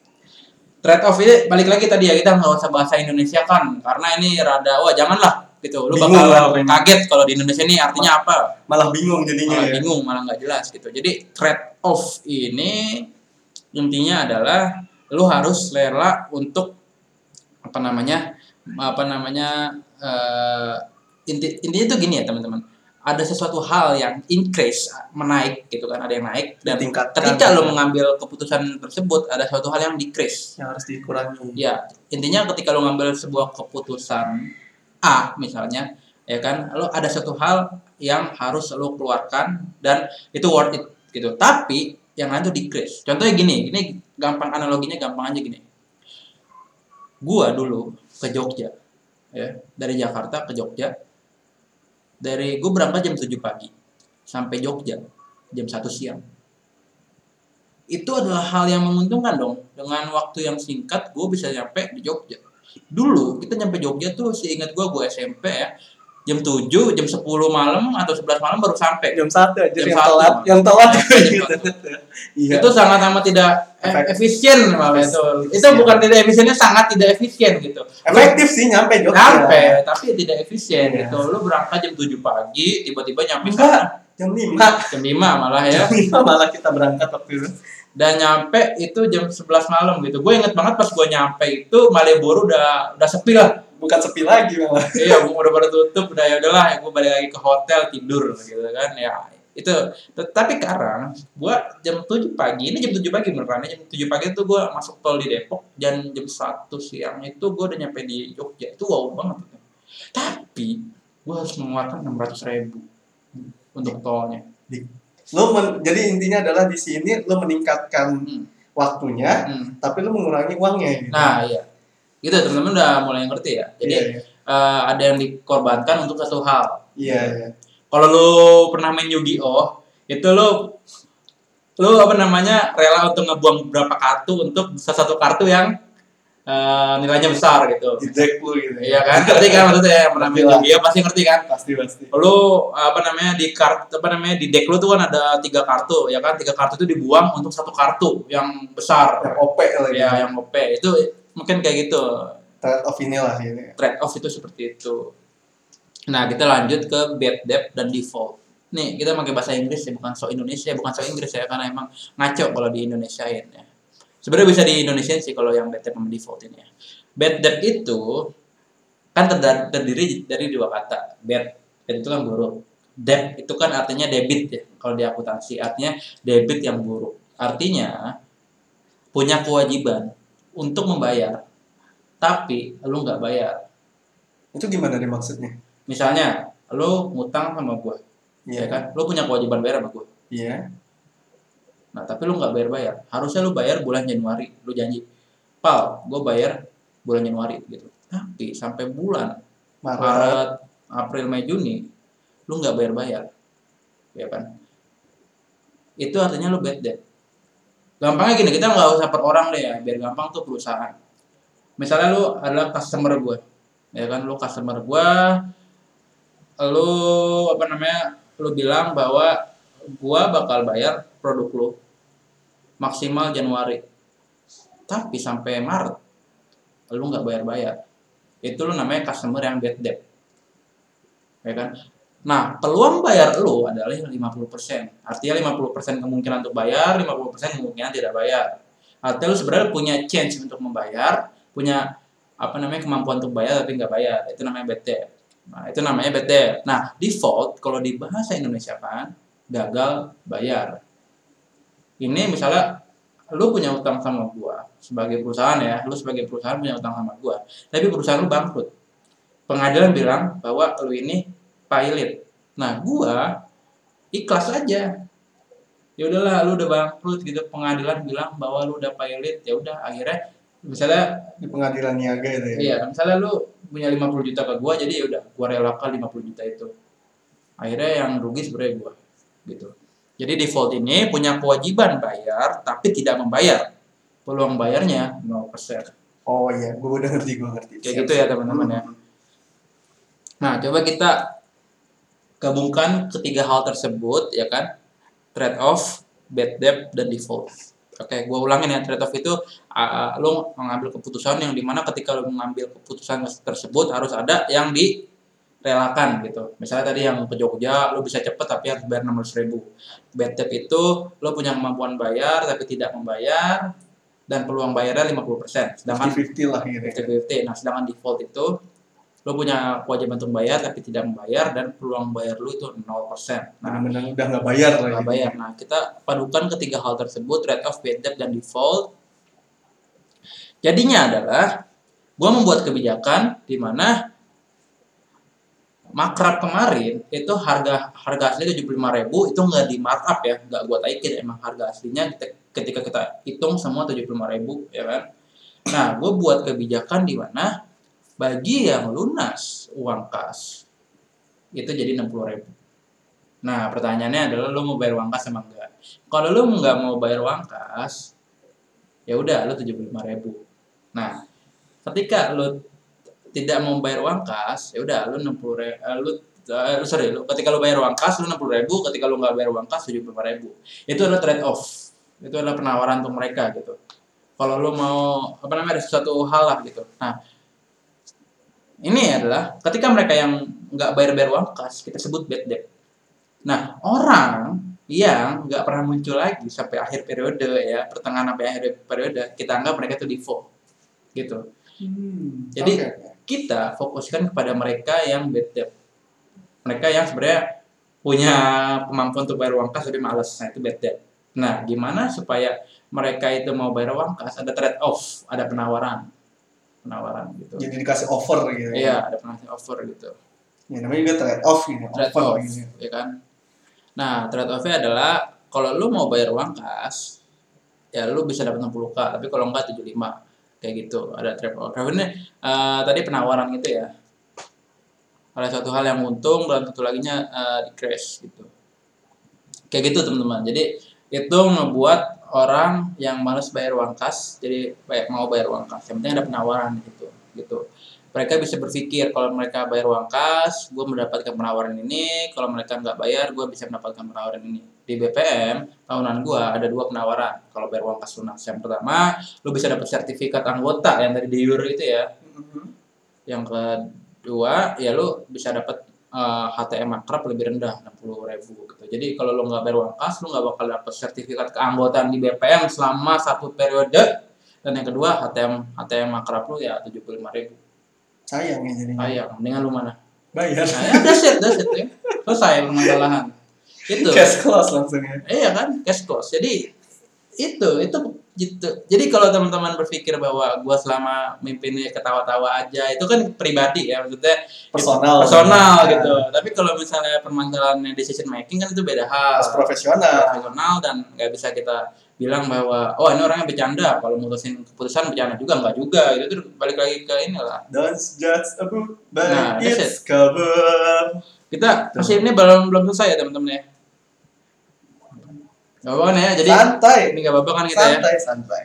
Trade off ini balik lagi tadi ya, kita nggak usah bahasa Indonesia kan, karena ini rada wah janganlah gitu. Lu bingung bakal kaget kalau di Indonesia ini artinya apa? Malah bingung jadinya. Malah ya. bingung, malah nggak jelas gitu. Jadi trade off ini intinya adalah lu harus rela untuk apa namanya apa namanya uh, inti intinya tuh gini ya teman-teman. Ada sesuatu hal yang increase, menaik gitu kan, ada yang naik dan ketika lo mengambil keputusan tersebut ada suatu hal yang decrease yang harus dikurangi. Ya, intinya ketika lo ngambil sebuah keputusan A misalnya, ya kan, lo ada suatu hal yang harus lo keluarkan dan itu worth it gitu. Tapi yang lain tuh decrease. Contohnya gini, ini gampang analoginya gampang aja gini. Gua dulu ke Jogja, ya, dari Jakarta ke Jogja. Dari gue berangkat jam tujuh pagi sampai Jogja jam satu siang. Itu adalah hal yang menguntungkan dong. Dengan waktu yang singkat gue bisa nyampe di Jogja. Dulu kita nyampe Jogja tuh seingat gue gue S M P ya, jam tujuh, jam sepuluh malam atau sebelas malam baru sampai. Jam satu aja jam yang telat, yang telat gitu. Iya. Itu sangat amat tidak Efek. efisien malah itu. Itu bukan tidak efisiennya, sangat tidak efisien gitu. Efektif sih nyampe Jogja. Nyampe, tapi tidak efisien yeah. gitu. Lu berangkat jam tujuh pagi, tiba-tiba nyampe sana jam lima. jam lima malah ya. jam lima malah kita berangkat waktu itu. Dan nyampe itu jam sebelas malam gitu. Gue inget banget pas gue nyampe itu Malioboro udah udah sepi lah. Bukan sepi lagi malah. Iya, udah pada tutup, udah ya udahlah, ya, gue balik lagi ke hotel tidur gitu kan. Ya itu. Tapi sekarang gue jam tujuh pagi, ini jam tujuh pagi beneran. jam tujuh pagi itu gue masuk tol di Depok dan jam satu siang itu gue udah nyampe di Jogja. Itu wow banget. Tapi gue harus mengeluarkan enam ratus ribu hmm. untuk tolnya. Lo men- jadi intinya adalah di sini lo meningkatkan hmm. waktunya, hmm. tapi lo mengurangi uangnya. Gitu. Nah, iya. Gitu teman-teman udah mulai ngerti ya. Jadi yeah, yeah. Uh, ada yang dikorbankan untuk satu hal. Iya. Yeah, yeah. Kalau lu pernah main Yu-Gi-Oh, itu lu lu apa namanya rela untuk ngebuang beberapa kartu untuk satu kartu yang Uh, nilainya besar gitu. Ejek lu gitu. Iya kan? Ngerti kan maksudnya yang pernah bilang dia pasti ngerti kan? Pasti pasti. Lu apa namanya di kartu apa namanya di deck lu tuh kan ada tiga kartu ya kan? Tiga kartu itu dibuang untuk satu kartu yang besar. Yang O P lagi. Iya, yang O P. Itu mungkin kayak gitu. Trade off inilah ini. Trade off itu seperti itu. Nah, kita lanjut ke bad debt dan default. Nih, kita pakai bahasa Inggris ya, bukan so Indonesia, bukan so Inggris ya karena emang ngaco kalau di Indonesiain ya. Sebenarnya bisa di Indonesia sih kalau yang bad debt sama default ini ya. Bad debt itu kan terdiri dari dua kata. Bad, bad itu kan buruk. Debt itu kan artinya debit ya. Kalau di akuntansi artinya debit yang buruk. Artinya punya kewajiban untuk membayar, tapi lu nggak bayar. Itu gimana nih maksudnya? Misalnya lu ngutang sama gua, yeah. ya kan? Lu punya kewajiban bayar sama gua. Iya. Yeah. Nah, tapi lu nggak bayar-bayar. Harusnya lu bayar bulan Januari. Lu janji, Pal, gue bayar bulan Januari gitu. Tapi sampai bulan Maret, Maret April, Mei, Juni, lu nggak bayar-bayar, ya kan? Itu artinya lu bad debt. Gampangnya gini, kita nggak usah per orang deh ya. Biar gampang tuh perusahaan. Misalnya lu adalah customer gue, ya kan? Lu customer gue, lu apa namanya? Lu bilang bahwa gue bakal bayar produk lu maksimal Januari, tapi sampai Maret lu nggak bayar-bayar, itu lu namanya customer yang bad debt, ya kan? Nah, peluang bayar lu adalah lima puluh persen, artinya lima puluh persen kemungkinan untuk bayar, lima puluh persen kemungkinan tidak bayar. Artinya lu sebenarnya punya chance untuk membayar, punya apa namanya kemampuan untuk bayar tapi nggak bayar, itu namanya bad debt. Nah, itu namanya bad debt. Nah, default kalau di bahasa Indonesia kan gagal bayar. Ini misalnya lu punya utang sama gua sebagai perusahaan ya, lu sebagai perusahaan punya utang sama gua, tapi perusahaan lu bangkrut. Pengadilan bilang bahwa lu ini pilot. Nah, gua ikhlas aja. Ya udahlah, lu udah bangkrut gitu. Pengadilan bilang bahwa lu udah pilot, ya udah akhirnya misalnya di pengadilan niaga itu ya. Iya, misalnya lu punya lima puluh juta ke gua, jadi ya udah gua relakan lima puluh juta itu. Akhirnya yang rugi sebenarnya gua gitu. Jadi default ini punya kewajiban bayar tapi tidak membayar. Peluang bayarnya nol persen. Oh iya, gue udah ngerti, gue ngerti. Kayak siap, gitu ya teman-teman ya. Nah, coba kita gabungkan ketiga hal tersebut ya kan. Trade off, bad debt, dan default. Oke, gue ulangin ya. Trade off itu uh, lo mengambil keputusan yang dimana ketika lo mengambil keputusan tersebut harus ada yang di relakan gitu. Misalnya tadi yang ke Jogja, lo bisa cepet tapi harus bayar enam ratus ribu. Bad debt itu lo punya kemampuan bayar tapi tidak membayar dan peluang bayarnya lima puluh persen. Sedangkan lima puluh lima puluh lah gitu. Nah, sedangkan default itu lo punya kewajiban untuk bayar tapi tidak membayar dan peluang bayar lo itu nol persen. Nah, benar-benar udah nggak bayar lah. Nggak bayar. Nah, kita padukan ketiga hal tersebut, trade off, bad debt, dan default. Jadinya adalah gua membuat kebijakan di mana makrab kemarin itu harga harga aslinya tujuh puluh lima ribu, itu nggak di markup ya, nggak gua taikin, emang harga aslinya ketika kita hitung semua tujuh puluh lima ribu ya kan. Nah, gue buat kebijakan di mana bagi yang lunas uang kas itu jadi enam puluh ribu. Nah, pertanyaannya adalah lo mau bayar uang kas sama enggak? Kalau lo nggak mau bayar uang kas, ya udah lo tujuh puluh lima ribu. Nah, ketika lo tidak mau bayar uang kas, ya udah lu enam puluh ribu, lu uh, sorry lu ketika lu bayar uang kas lu enam puluh ribu, ketika lu nggak bayar uang kas tujuh puluh lima ribu. Itu adalah trade off, itu adalah penawaran untuk mereka gitu. Kalau lu mau apa namanya ada sesuatu hal lah gitu. Nah, ini adalah ketika mereka yang nggak bayar-bayar uang kas kita sebut bad debt. Nah, orang yang nggak pernah muncul lagi sampai akhir periode ya, pertengahan sampai akhir periode, kita anggap mereka itu default gitu. Hmm, jadi okay. Kita fokuskan kepada mereka yang bad debt, mereka yang sebenarnya punya kemampuan untuk bayar uang kas tapi malas, nah itu bad debt. Nah, gimana supaya mereka itu mau bayar uang kas? Ada trade off, ada penawaran, penawaran gitu. Jadi dikasih offer gitu. Iya, ada penawaran offer gitu. Ya, namanya juga trade off gitu. Trade offer, off, gitu. Ya kan. Nah, trade offnya adalah kalau lu mau bayar uang kas, ya lu bisa dapat enam puluh ribu, tapi kalau enggak tujuh puluh lima ribu. Kayak gitu, ada trade off. Karena uh, tadi penawaran gitu ya. Ada satu hal yang untung dan satu laginya uh, di crash gitu. Kayak gitu teman-teman. Jadi itu ngebuat orang yang malas bayar uang kas jadi mau bayar uang kas. Yang penting ada penawaran gitu, gitu. Mereka bisa berpikir kalau mereka bayar uang kas, gue mendapatkan penawaran ini. Kalau mereka nggak bayar, gue bisa mendapatkan penawaran ini. Di B P M, tahunan gue ada dua penawaran kalau bayar uang kas lunas. Yang pertama, lo bisa dapat sertifikat anggota yang dari D I U R itu ya. Mm-hmm. Yang kedua, ya lo bisa dapat uh, H T M akrab lebih rendah, enam puluh ribu gitu. Jadi kalau lo nggak bayar uang kas, lo nggak bakal dapat sertifikat keanggotaan di B P M selama satu periode. Dan yang kedua, H T M H T M akrab lo ya tujuh puluh lima ribu. Sayang ya jadinya. Sayang, mendingan lu mana? Bayar. Nah, that's it, that's it ya. Selesai permasalahan. Itu. Cash close langsung ya. Iya kan? Cash close. Jadi itu, itu gitu. Jadi kalau teman-teman berpikir bahwa gua selama mimpinnya ketawa-tawa aja, itu kan pribadi ya, maksudnya personal. Personal ya. Gitu. Tapi kalau misalnya permasalahan decision making kan itu beda hal. Harus profesional. Profesional dan enggak bisa kita bilang bahwa oh ini orangnya bercanda, kalau mutusin keputusan bercanda juga, enggak juga. Itu tuh balik lagi ke inilah. Don't judge a book by nah, its cover. Kita masih ini belum belum selesai ya teman-teman ya. Gak apa-apa ya, jadi santai. Ini gak apa-apa kan kita santai, ya. Santai, santai.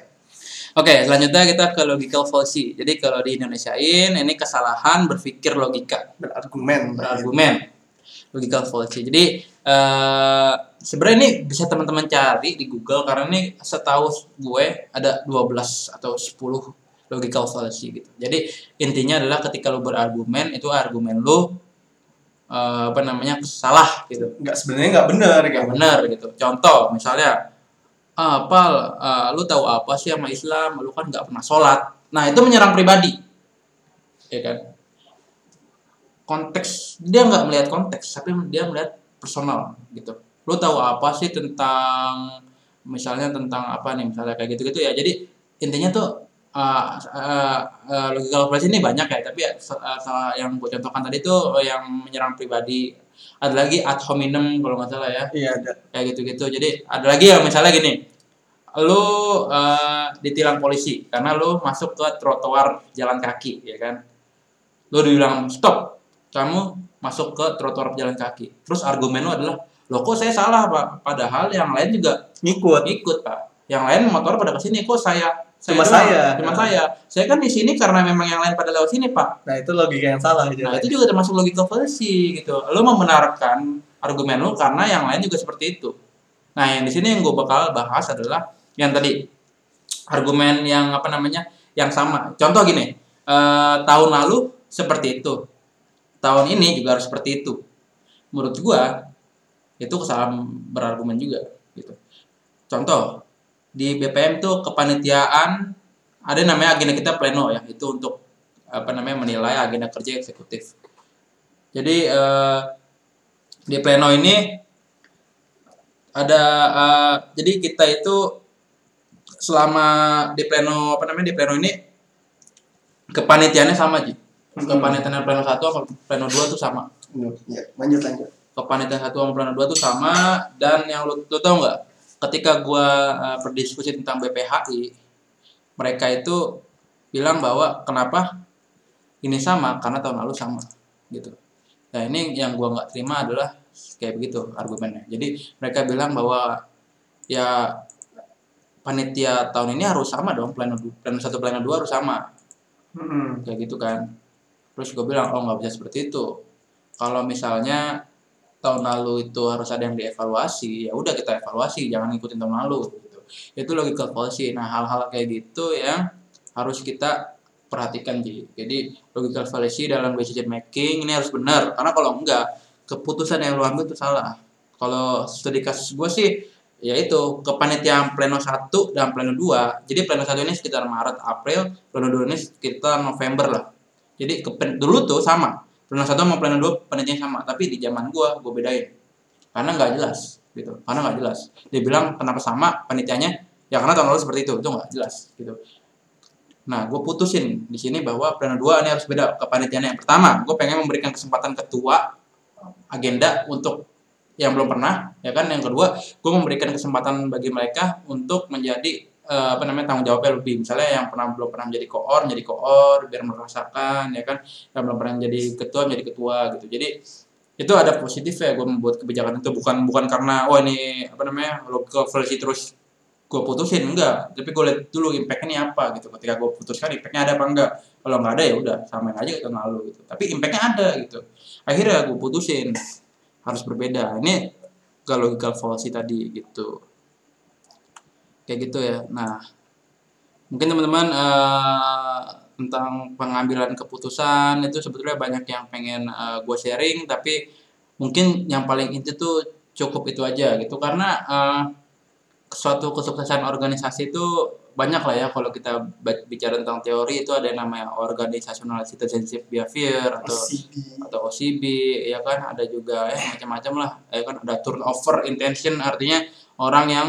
Oke, selanjutnya kita ke logical fallacy. Jadi kalau di Indonesiain ini kesalahan berpikir logika, berargumen, berargumen. Logical fallacy. Jadi uh, sebenarnya ini bisa teman-teman cari di Google karena ini setahu gue ada dua belas atau sepuluh logical fallacy gitu. Jadi intinya adalah ketika lo berargumen itu argumen lo uh, apa namanya salah gitu. Enggak, sebenarnya enggak benar, enggak benar gitu. Contoh misalnya ah, apa uh, lo tahu apa sih sama Islam? Lo kan enggak pernah sholat. Nah, itu menyerang pribadi. Ya kan? Konteks, dia nggak melihat konteks tapi dia melihat personal gitu. Lo tahu apa sih tentang misalnya tentang apa nih misalnya kayak gitu gitu ya. Jadi intinya tuh uh, uh, uh, logical fallacy ini banyak ya, tapi uh, yang gue contohkan tadi tuh yang menyerang pribadi, ada lagi ad hominem kalau nggak salah ya. Iya ada. Kayak gitu gitu. Jadi ada lagi yang misalnya gini, lo uh, ditilang polisi karena lo masuk ke trotoar jalan kaki ya kan. Lo dibilang stop, kamu masuk ke trotoar jalan kaki. Terus argumen lu adalah, loh kok saya salah pak? Padahal yang lain juga ngikut, ngikut pak. Yang lain motor pada kesini, kok saya? saya cuma doang, saya, cuma ya. saya. Saya kan di sini karena memang yang lain pada lewat sini pak. Nah itu logika yang salah. Nah itu juga termasuk logika fallacy gitu. Lu membenarkan argumen lu karena yang lain juga seperti itu. Nah yang di sini yang gue bakal bahas adalah yang tadi argumen yang apa namanya yang sama. Contoh gini, eh, tahun lalu seperti itu. Tahun ini juga harus seperti itu. Menurut gua itu kesalahan berargumen juga gitu. Contoh di B P M tuh kepanitiaan ada namanya agenda kita pleno ya, itu untuk apa namanya menilai agenda kerja eksekutif. Jadi eh, di pleno ini ada eh, jadi kita itu selama di pleno apa namanya di pleno ini kepanitiaannya sama sih. Kepanitiaan pleno satu sama pleno dua tuh sama. Ya, lanjut lanjut. Kepanitiaan satu sama pleno dua tuh sama. Dan yang lu, lu tau nggak? Ketika gua uh, berdiskusi tentang B P H I, mereka itu bilang bahwa kenapa ini sama karena tahun lalu sama gitu. Nah ini yang gua nggak terima adalah kayak begitu argumennya. Jadi mereka bilang bahwa ya panitia tahun ini harus sama dong, pleno pleno satu pleno dua harus sama. Hmm. Kayak gitu kan. Terus gue bilang, oh nggak bisa seperti itu. Kalau misalnya tahun lalu itu harus ada yang dievaluasi, ya udah kita evaluasi, jangan ngikutin tahun lalu. Gitu. Itu logical fallacy. Nah hal-hal kayak gitu yang harus kita perhatikan sih. Jadi logical fallacy dalam decision making ini harus benar. Karena kalau enggak, keputusan yang lu ambil itu salah. Kalau studi kasus gue sih, yaitu kepanitiaan pleno satu dan pleno dua. Jadi pleno satu ini sekitar Maret, April, pleno dua ini sekitar November lah. Jadi ke, dulu tuh sama, pleno satu sama pleno dua penelitiannya sama, tapi di zaman gue, gue bedain, karena nggak jelas, gitu, karena nggak jelas. Dia bilang kenapa sama penelitiannya, ya karena tahun lalu seperti itu, itu nggak jelas, gitu. Nah, gue putusin di sini bahwa pleno dua ini harus beda ke penelitiannya. Yang pertama, gue pengen memberikan kesempatan ketua agenda untuk yang belum pernah, ya kan. Yang kedua, gue memberikan kesempatan bagi mereka untuk menjadi apa namanya tanggung jawabnya lebih, misalnya yang pernah belum pernah menjadi koor menjadi koor biar merasakan ya kan, yang belum pernah menjadi ketua menjadi ketua gitu. Jadi itu ada positifnya gue membuat kebijakan itu, bukan bukan karena oh ini apa namanya versi terus gue putusin, enggak, tapi gue lihat dulu impactnya apa gitu. Ketika gue putuskan impactnya ada apa enggak, kalau nggak ada ya udah samain aja ke lalu gitu, tapi impactnya ada gitu. Akhirnya gue putusin harus berbeda, ini gak logical fallacy tadi gitu, kayak gitu ya. Nah mungkin teman-teman uh, tentang pengambilan keputusan itu sebetulnya banyak yang pengen uh, gue sharing, tapi mungkin yang paling inti tuh cukup itu aja gitu, karena uh, suatu kesuksesan organisasi itu banyak lah ya. Kalau kita bicara tentang teori itu ada yang namanya organizational citizenship behavior atau O C B, atau O C B ya kan, ada juga ya macam-macam lah ya kan, ada turnover intention, artinya orang yang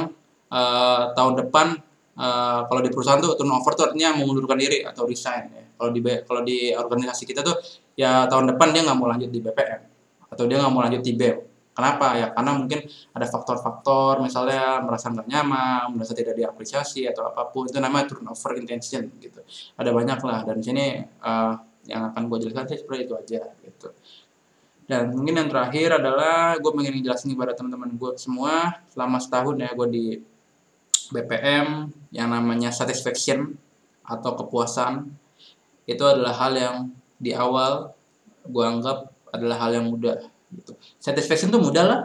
uh, tahun depan uh, kalau di perusahaan tuh turnover tuh artinya mengundurkan diri atau resign ya. Kalau di kalau di organisasi kita tuh ya tahun depan dia nggak mau lanjut di B P M atau dia nggak mau lanjut di B E M. Kenapa ya? Karena mungkin ada faktor-faktor misalnya merasa nggak nyaman, merasa tidak diapresiasi atau apapun, itu namanya turnover intention gitu. Ada banyak lah, dan di sini uh, yang akan gue jelaskan sih seperti itu aja gitu. Dan mungkin yang terakhir adalah gue ingin jelasin kepada teman-teman gue semua, selama setahun ya gue di B P M, yang namanya satisfaction atau kepuasan itu adalah hal yang di awal gue anggap adalah hal yang mudah. Gitu. Satisfaction tuh mudah lah,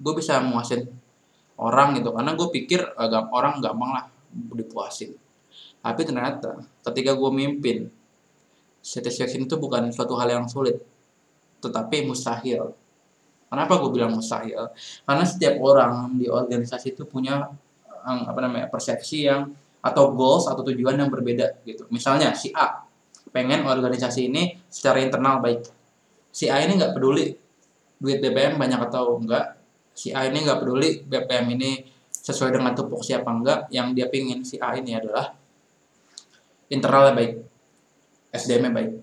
gue bisa muasin orang gitu, karena gue pikir agak orang gampang lah dipuasin. Tapi ternyata ketika gue mimpin, satisfaction itu bukan suatu hal yang sulit, tetapi mustahil. Kenapa gue bilang mustahil? Karena setiap orang di organisasi itu punya apa namanya persepsi yang atau goals atau tujuan yang berbeda gitu. Misalnya si A pengen organisasi ini secara internal baik, si A ini nggak peduli duit B P M banyak atau enggak, si A ini nggak peduli B P M ini sesuai dengan tupoksi apa enggak, yang dia pingin si A ini adalah internalnya baik, S D M-nya baik,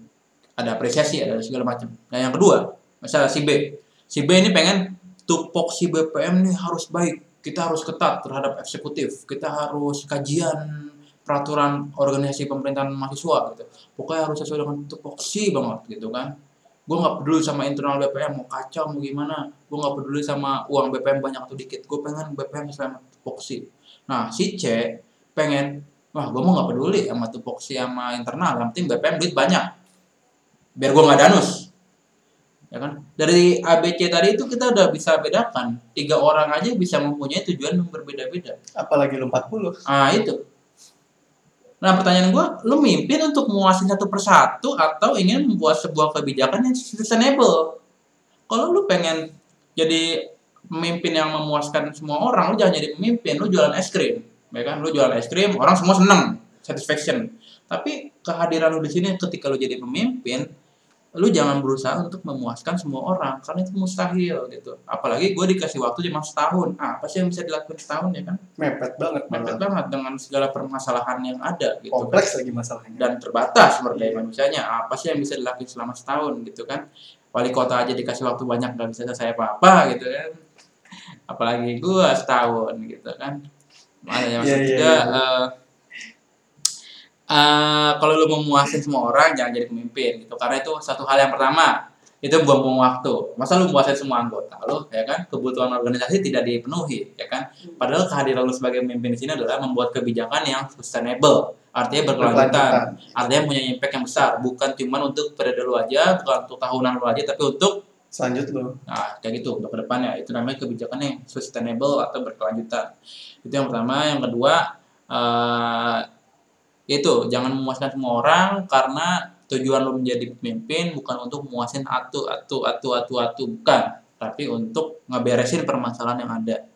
ada apresiasi, ada segala macam. Nah yang kedua, misalnya si B, si B ini pengen tupoksi B P M ini harus baik, kita harus ketat terhadap eksekutif, kita harus kajian peraturan organisasi pemerintahan mahasiswa gitu, pokoknya harus sesuai dengan tupoksi banget gitu kan. Gue gak peduli sama internal B P M, mau kacau, mau gimana. Gue gak peduli sama uang B P M banyak atau dikit. Gue pengen B P M sama tupoksi. Nah, si C pengen, wah gue mau gak peduli sama tupoksi sama internal, yang penting B P M duit banyak, biar gue gak danus. Ya kan? Dari A B C tadi itu kita udah bisa bedakan. Tiga orang aja bisa mempunyai tujuan yang berbeda-beda. Apalagi lu empat puluh. Nah, itu. Nah pertanyaan gue, lo mimpin untuk menguasai satu persatu atau ingin membuat sebuah kebijakan yang sustainable? Kalau lo pengen jadi pemimpin yang memuaskan semua orang, lo jangan jadi pemimpin, lo jualan es krim, ya kan? Lo jualan es krim, orang semua seneng, satisfaction. Tapi kehadiran lo di sini ketika lo jadi pemimpin, lo jangan berusaha untuk memuaskan semua orang, karena itu mustahil gitu. Apalagi gue dikasih waktu cuma setahun, ah, apa sih yang bisa dilakukan setahun ya kan? Mepet banget, mepet banget dengan segala permasalahan yang ada gitu. Kompleks kan? Lagi masalahnya. Dan terbatas sumber daya manusianya, apa sih yang bisa dilakukan selama setahun gitu kan? Wali kota aja dikasih waktu banyak nggak bisa selesai apa-apa gitu kan? Apalagi gue setahun gitu kan? Makanya maksud yeah, juga. Yeah, yeah. Uh, Uh, kalau lu mau muasin semua orang, jangan jadi pemimpin gitu. Karena itu satu hal yang pertama, itu buang-buang waktu. Masa lu muasin semua anggota lu, ya kan? Kebutuhan organisasi tidak dipenuhi, ya kan? Padahal kehadiran lu sebagai pemimpin di sini adalah membuat kebijakan yang sustainable, artinya berkelanjutan, artinya punya impact yang besar, bukan cuma untuk periode lu aja, bukan untuk tahunan lu aja, tapi untuk selanjut lu. Nah, kayak gitu untuk kedepannya. Itu namanya kebijakan yang sustainable atau berkelanjutan. Itu yang pertama. Yang kedua, uh, itu jangan memuaskan semua orang, karena tujuan lo menjadi pemimpin bukan untuk memuasin atu atu atu atu atu bukan, tapi untuk ngeberesin permasalahan yang ada,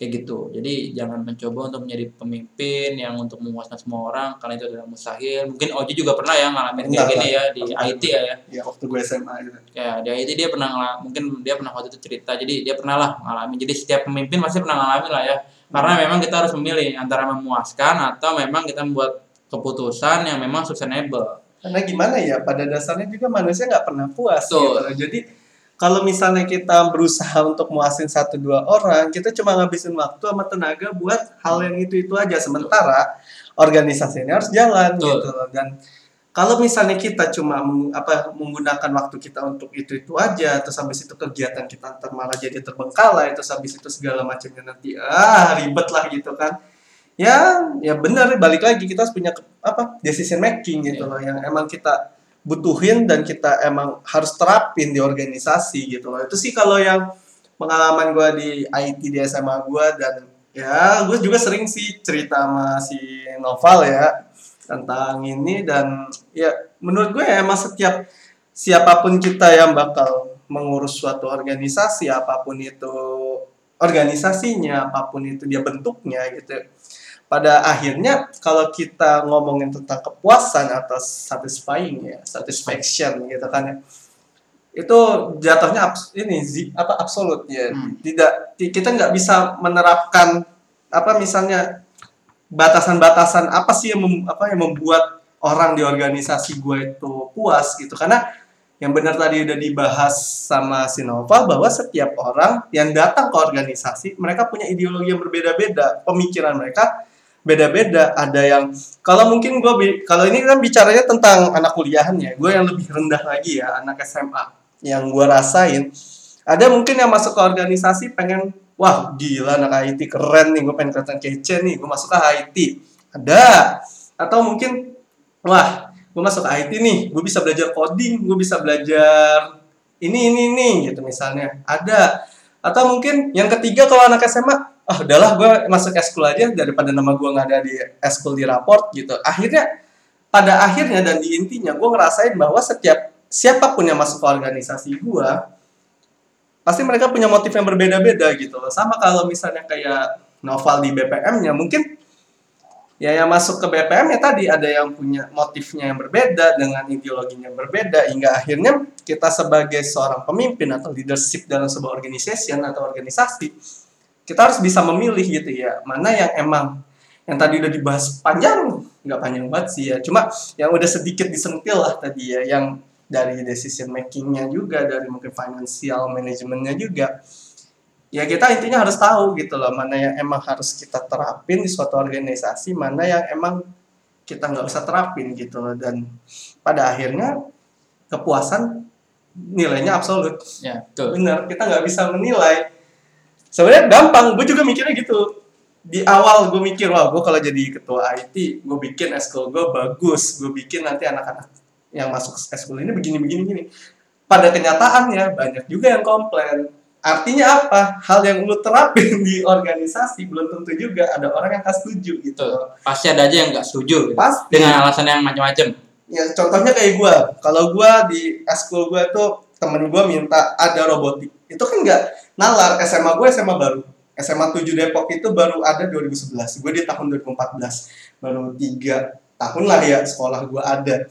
kayak gitu. Jadi jangan mencoba untuk menjadi pemimpin yang untuk memuaskan semua orang, karena itu adalah mustahil. Mungkin Oji juga pernah ya ngalamin kayak gini ya di I T ya, ya waktu gue S M A gitu ya, di I T dia pernah ngalamin, mungkin dia pernah waktu itu cerita, jadi dia pernah lah ngalamin. Jadi setiap pemimpin pasti pernah ngalamin lah ya. Karena memang kita harus memilih antara memuaskan atau memang kita membuat keputusan yang memang sustainable. Karena gimana ya, pada dasarnya juga manusia nggak pernah puas. So, gitu. Jadi kalau misalnya kita berusaha untuk muasin satu dua orang, kita cuma ngabisin waktu sama tenaga buat hal yang itu-itu aja. Sementara organisasi ini harus jalan. So, gitu. Dan Kalau misalnya kita cuma meng, apa, menggunakan waktu kita untuk itu-itu aja, terus habis itu kegiatan kita ntar malah jadi terbengkalai, terus habis itu segala macamnya nanti ah ribet lah gitu kan. Ya, ya benar, balik lagi kita harus punya apa decision making gitu yeah. loh, yang emang kita butuhin dan kita emang harus terapin di organisasi gitu loh. Itu sih kalau yang pengalaman gue di I T di S M A gue, dan ya gue juga sering sih cerita sama si Noval ya tentang ini. Dan ya menurut gue ya, emang setiap siapapun kita yang bakal mengurus suatu organisasi, apapun itu organisasinya, apapun itu dia bentuknya gitu, pada akhirnya kalau kita ngomongin tentang kepuasan atau satisfying ya, satisfaction gitu kan ya, itu jatuhnya abs- ini apa absolut ya. hmm. Tidak, kita nggak bisa menerapkan apa misalnya batasan-batasan apa sih yang mem, apa yang membuat orang di organisasi gue itu puas gitu, karena yang benar tadi udah dibahas sama Sinova bahwa setiap orang yang datang ke organisasi mereka punya ideologi yang berbeda-beda, pemikiran mereka beda-beda. Ada yang kalau mungkin gue kalau ini kan bicaranya tentang anak kuliahannya, gue yang lebih rendah lagi ya, anak S M A yang gue rasain. Ada mungkin yang masuk ke organisasi pengen, wah gila anak I T keren nih, gue pengen kelihatan kece nih, gue masuk ke I T. Ada. Atau mungkin, wah gue masuk ke I T nih, gue bisa belajar coding, gue bisa belajar ini, ini, ini gitu misalnya. Ada. Atau mungkin yang ketiga kalau anak S M A, ah udahlah gue masuk eskul aja daripada nama gue gak ada di eskul di raport gitu. Akhirnya, pada akhirnya dan di intinya gue ngerasain bahwa setiap siapapun yang masuk ke organisasi gue, pasti mereka punya motif yang berbeda-beda gitu loh. Sama kalau misalnya kayak Noval di B P M-nya, mungkin ya yang masuk ke B P M-nya tadi ada yang punya motifnya yang berbeda dengan ideologinya yang berbeda, hingga akhirnya kita sebagai seorang pemimpin atau leadership dalam sebuah organisasi atau organisasi, kita harus bisa memilih gitu ya, mana yang emang yang tadi udah dibahas panjang, nggak panjang banget sih ya, cuma yang udah sedikit disentil lah tadi ya, yang dari decision making-nya juga, dari mungkin financial management-nya juga. Ya kita intinya harus tahu gitu loh, mana yang emang harus kita terapin di suatu organisasi, mana yang emang kita nggak usah terapin gitu loh. Dan pada akhirnya kepuasan nilainya absolut. Ya, betul. Bener, kita nggak bisa menilai. Sebenarnya gampang, gue juga mikirnya gitu. Di awal gue mikir, wah gue kalau jadi ketua I T, gue bikin eskul gue bagus, gue bikin nanti anak-anak yang masuk eskul ini begini-begini gini. Pada kenyataannya banyak juga yang komplain. Artinya apa? Hal yang lu terapin di organisasi belum tentu juga ada orang yang gak setuju gitu. Pasti ada aja yang gak setuju gitu. Pasti. Dengan alasan yang macam-macam. Ya contohnya kayak gue. Kalau gue di eskul gue tuh temen gue minta ada robotik. Itu kan gak nalar. S M A gue S M A baru. S M A tujuh Depok itu baru ada dua ribu sebelas. Gue di tahun dua ribu empat belas. Baru tiga tahun lah ya sekolah gue ada.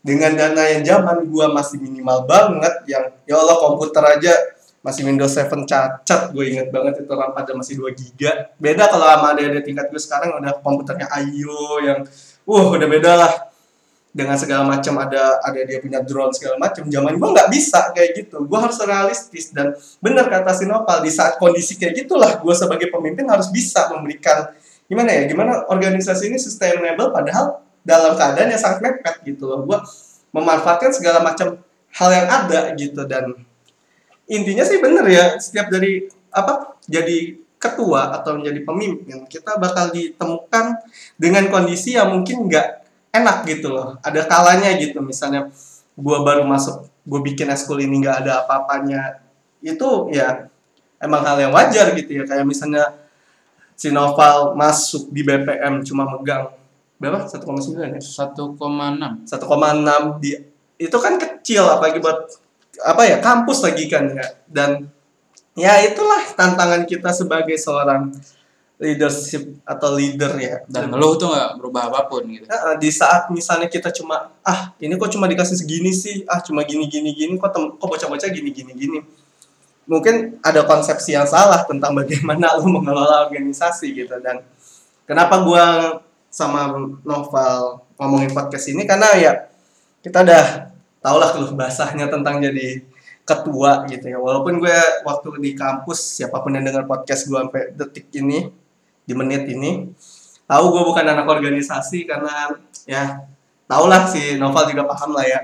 Dengan dana yang zaman gue masih minimal banget, yang ya Allah komputer aja masih Windows seven cacat, gue inget banget itu RAM pada masih dua giga. Beda kalau sama adik-adik tingkat gue sekarang udah komputernya I O yang uh udah beda lah, dengan segala macam ada ada dia punya drone segala macam. Zaman gue nggak bisa kayak gitu, gue harus realistis. Dan benar kata Sinopal, di saat kondisi kayak gitulah gue sebagai pemimpin harus bisa memberikan gimana ya gimana organisasi ini sustainable padahal dalam keadaan yang sangat mepet gitu loh. Gue memanfaatkan segala macam hal yang ada gitu. Dan intinya sih bener ya, setiap dari apa jadi ketua atau menjadi pemimpin, kita bakal ditemukan dengan kondisi yang mungkin gak enak gitu loh. Ada kalanya gitu, misalnya gue baru masuk, gue bikin eskul ini gak ada apa-apanya. Itu ya emang hal yang wajar gitu ya. Kayak misalnya si Noval masuk di B P M cuma megang berapa? satu koma sembilan ya? satu koma enam satu koma enam di, itu kan kecil apalagi buat apa ya kampus lagi kan ya. Dan ya itulah tantangan kita sebagai seorang leadership atau leader ya. Dan lo tuh gak berubah apapun gitu. Nah, di saat misalnya kita cuma ah ini kok cuma dikasih segini sih, ah cuma gini gini gini, kok, tem- kok bocah-bocah gini gini gini. Mungkin ada konsepsi yang salah tentang bagaimana lo mengelola organisasi gitu. Dan kenapa gua sama Noval ngomongin podcast ini, karena ya kita udah tau lah keluh basahnya tentang jadi ketua gitu ya. Walaupun gue waktu di kampus, siapapun yang dengar podcast gue sampai detik ini, di menit ini, tahu gue bukan anak organisasi, karena ya Taulah si Noval juga paham lah ya.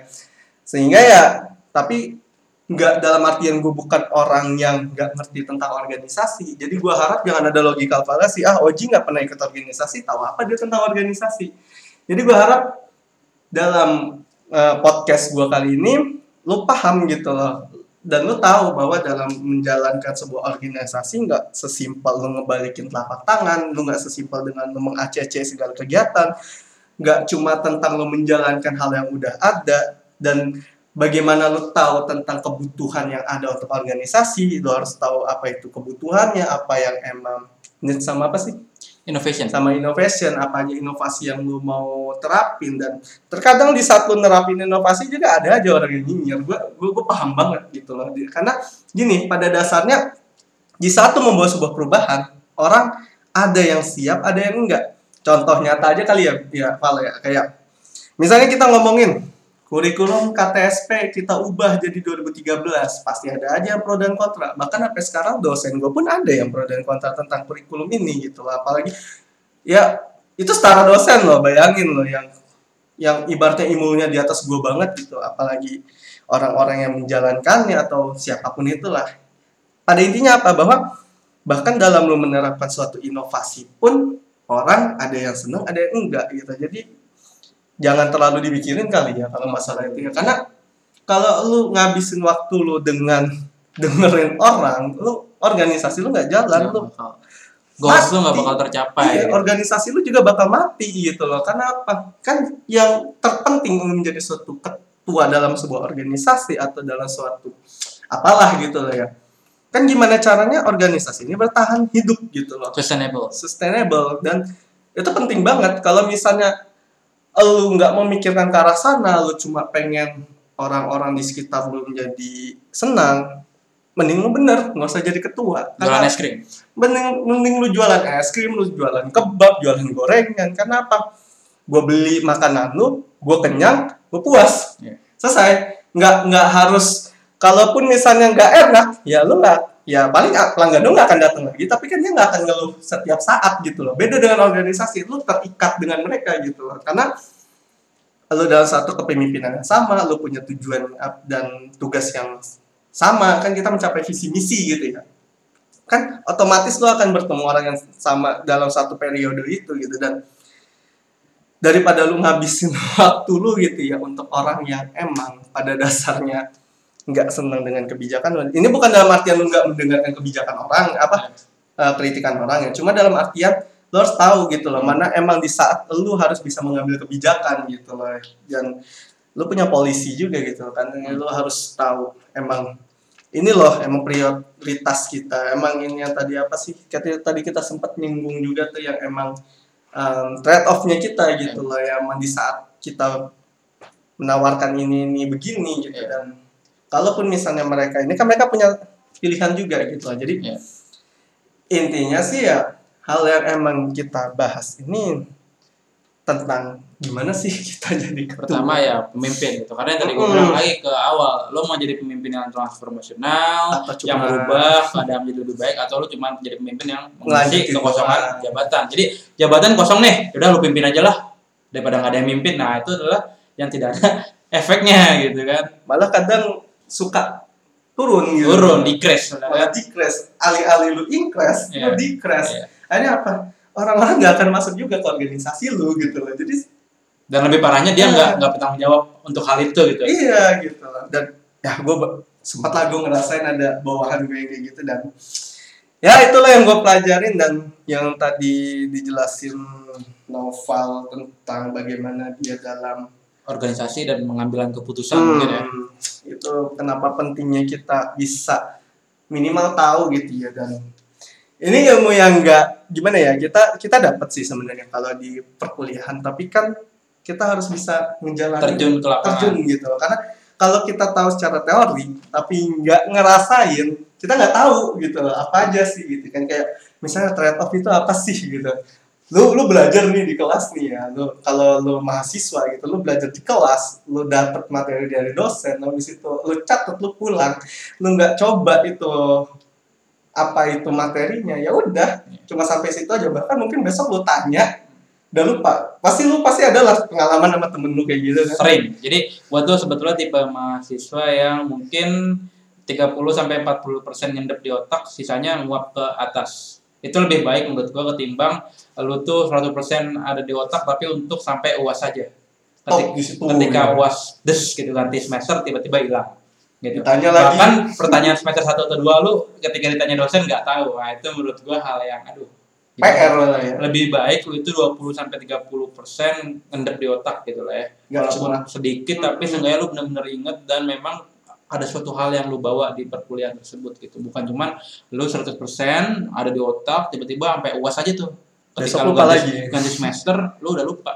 Sehingga ya, tapi nggak dalam artian gue bukan orang yang nggak ngerti tentang organisasi. Jadi gue harap jangan ada logical fallacy. Ah, Oji nggak pernah ikut organisasi, tahu apa dia tentang organisasi. Jadi gue harap dalam uh, podcast gue kali ini, lu paham gitu loh. Dan lu tahu bahwa dalam menjalankan sebuah organisasi nggak sesimpel lu ngebalikin telapak tangan, lu nggak sesimpel dengan lu meng-A C C segala kegiatan. Nggak cuma tentang lu menjalankan hal yang udah ada, dan bagaimana lo tahu tentang kebutuhan yang ada untuk organisasi, lo harus tahu apa itu kebutuhannya, apa yang emang need sama apa sih? Innovation. Sama innovation, apa aja inovasi yang lo mau terapin. Dan terkadang di saat lo nerapin inovasi juga ada aja orang yang nyinyir. Gue, gue, gue paham banget gitu loh. Karena gini, pada dasarnya di saat lo membawa sebuah perubahan, orang ada yang siap, ada yang enggak. Contoh nyata aja kali ya, ya, ya kayak misalnya kita ngomongin kurikulum K T S P kita ubah jadi dua ribu tiga belas, pasti ada aja yang pro dan kontra. Bahkan sampai sekarang dosen gue pun ada yang pro dan kontra tentang kurikulum ini gitu. Apalagi ya itu setara dosen loh, bayangin loh, yang yang ibaratnya ilmunya di atas gue banget gitu. Apalagi orang-orang yang menjalankannya atau siapapun itulah. Pada intinya apa? Bahwa bahkan dalam lo menerapkan suatu inovasi pun orang ada yang senang, ada yang enggak gitu. Jadi jangan terlalu dipikirin kali ya kalau masalah itu ya. Karena kalau lu ngabisin waktu lu dengan dengerin orang, lu organisasi lu nggak jalan, lu goals lu nggak bakal tercapai. Iya, ya. Organisasi lu juga bakal mati gitu loh. Karena apa? Kan yang terpenting menjadi suatu ketua dalam sebuah organisasi atau dalam suatu apalah gitu loh ya. Kan gimana caranya organisasi ini bertahan hidup gitu loh. Sustainable. Sustainable, dan itu penting banget. Kalau misalnya lu nggak memikirkan ke arah sana, lu cuma pengen orang-orang di sekitar lu menjadi senang, mending lu bener nggak usah jadi ketua. Jualan es krim. Mending, mending lu jualan es krim, lu jualan kebab, jualan gorengan. Karena apa? Gue beli makanan lu, gue kenyang, gue puas, yeah. Selesai. Nggak nggak harus. Kalaupun misalnya nggak enak, ya lu nggak. Ya paling pelanggan lu nggak akan datang lagi. Tapi kan dia nggak akan ngeluh setiap saat gitu loh. Beda dengan organisasi, lu terikat dengan mereka gitu loh. Karena lu dalam satu kepemimpinan yang sama, lu punya tujuan dan tugas yang sama, kan kita mencapai visi misi gitu ya. Kan otomatis lu akan bertemu orang yang sama dalam satu periode itu gitu. Dan daripada lu ngabisin waktu lu gitu ya untuk orang yang emang pada dasarnya nggak senang dengan kebijakan lu. Ini bukan dalam artian lu nggak mendengarkan kebijakan orang, apa uh, kritikan orang ya. Cuma dalam artian lu harus tahu gitu loh, mana emang di saat lu harus bisa mengambil kebijakan gitu loh. Dan lu punya polisi juga gitu kan. Lu harus tahu emang ini loh emang prioritas kita. Emang ini yang tadi apa sih? Katanya tadi kita sempat nyinggung juga tuh yang emang um, trade off-nya kita gitu loh. Yang di saat kita menawarkan ini ini begini gitu, dan kalaupun misalnya mereka ini kan mereka punya pilihan juga gitu lah. Jadi yeah, intinya sih ya hal yang emang kita bahas ini tentang gimana sih kita jadi ketua. Pertama ya pemimpin gitu. Karena yang tadi gue bilang lagi ke awal, lo mau jadi pemimpin yang transformasional, cuma yang berubah keadaan menjadi lebih baik, atau lo cuma jadi pemimpin yang mengisi kekosongan jabatan. Jadi jabatan kosong nih, udah lo pimpin aja lah daripada nggak ada yang mimpin. Nah itu adalah yang tidak ada efeknya gitu kan. Malah kadang suka turun gitu. Turun, decrease. Malah decrease. Alih-alih lu increase, yeah, lu decrease. Yeah. Akhirnya apa? Orang-orang gak akan masuk juga ke organisasi lu gitu loh. Jadi, dan lebih parahnya dia yeah, gak, gak bertanggung jawab untuk hal itu gitu. Iya gitu loh. Dan ya gue sempat lah gue ngerasain ada bawahan gue kayak gitu. Dan ya itulah yang gue pelajarin. Dan yang tadi dijelasin Noval tentang bagaimana dia dalam organisasi dan mengambilan keputusan hmm, mungkin ya. Itu kenapa pentingnya kita bisa minimal tahu gitu ya. Dan ini ilmu yang enggak gimana ya, kita kita dapat sih sebenarnya kalau di perkuliahan, tapi kan kita harus bisa menjalani, terjun ke lapangan, terjun gitu. Karena kalau kita tahu secara teori tapi enggak ngerasain, kita enggak tahu gitu loh apa aja sih gitu kan. Kayak misalnya trade off itu apa sih gitu. Lu lu belajar nih di kelas nih ya, lu kalau lu mahasiswa gitu, lu belajar di kelas, lu dapet materi dari dosen, lu habis itu lu catat, lu pulang, lu nggak coba itu apa itu materinya, ya udah cuma sampai situ aja. Bahkan mungkin besok lu tanya udah lupa. Pasti lu pasti ada lah pengalaman sama temen lu kayak gitu kan? Sering. Jadi buat lu sebetulnya tipe mahasiswa yang mungkin tiga puluh sampai empat puluh persen nyendep di otak, sisanya nguap ke atas. Itu lebih baik menurut gua ketimbang lu tuh seratus persen ada di otak tapi untuk sampai U A S aja. Ketika, oh, ketika ya. U A S des gitu nanti semester tiba-tiba hilang. Gitu. Tanya lagi. Bahkan pertanyaan semester satu atau dua lu ketika ditanya dosen enggak tahu. Nah, itu menurut gua hal yang aduh. Gitu. P R lah ya. Lebih baik lu itu dua puluh sampai tiga puluh persen ngendep di otak gitu lah ya. Walaupun sedikit tapi seenggaknya lu benar-benar inget dan memang ada suatu hal yang lu bawa di perkuliahan tersebut gitu. Bukan cuman lu seratus persen ada di otak, tiba-tiba sampai U A S aja tuh. Ketika besok lu ganti, ganti semester, lu udah lupa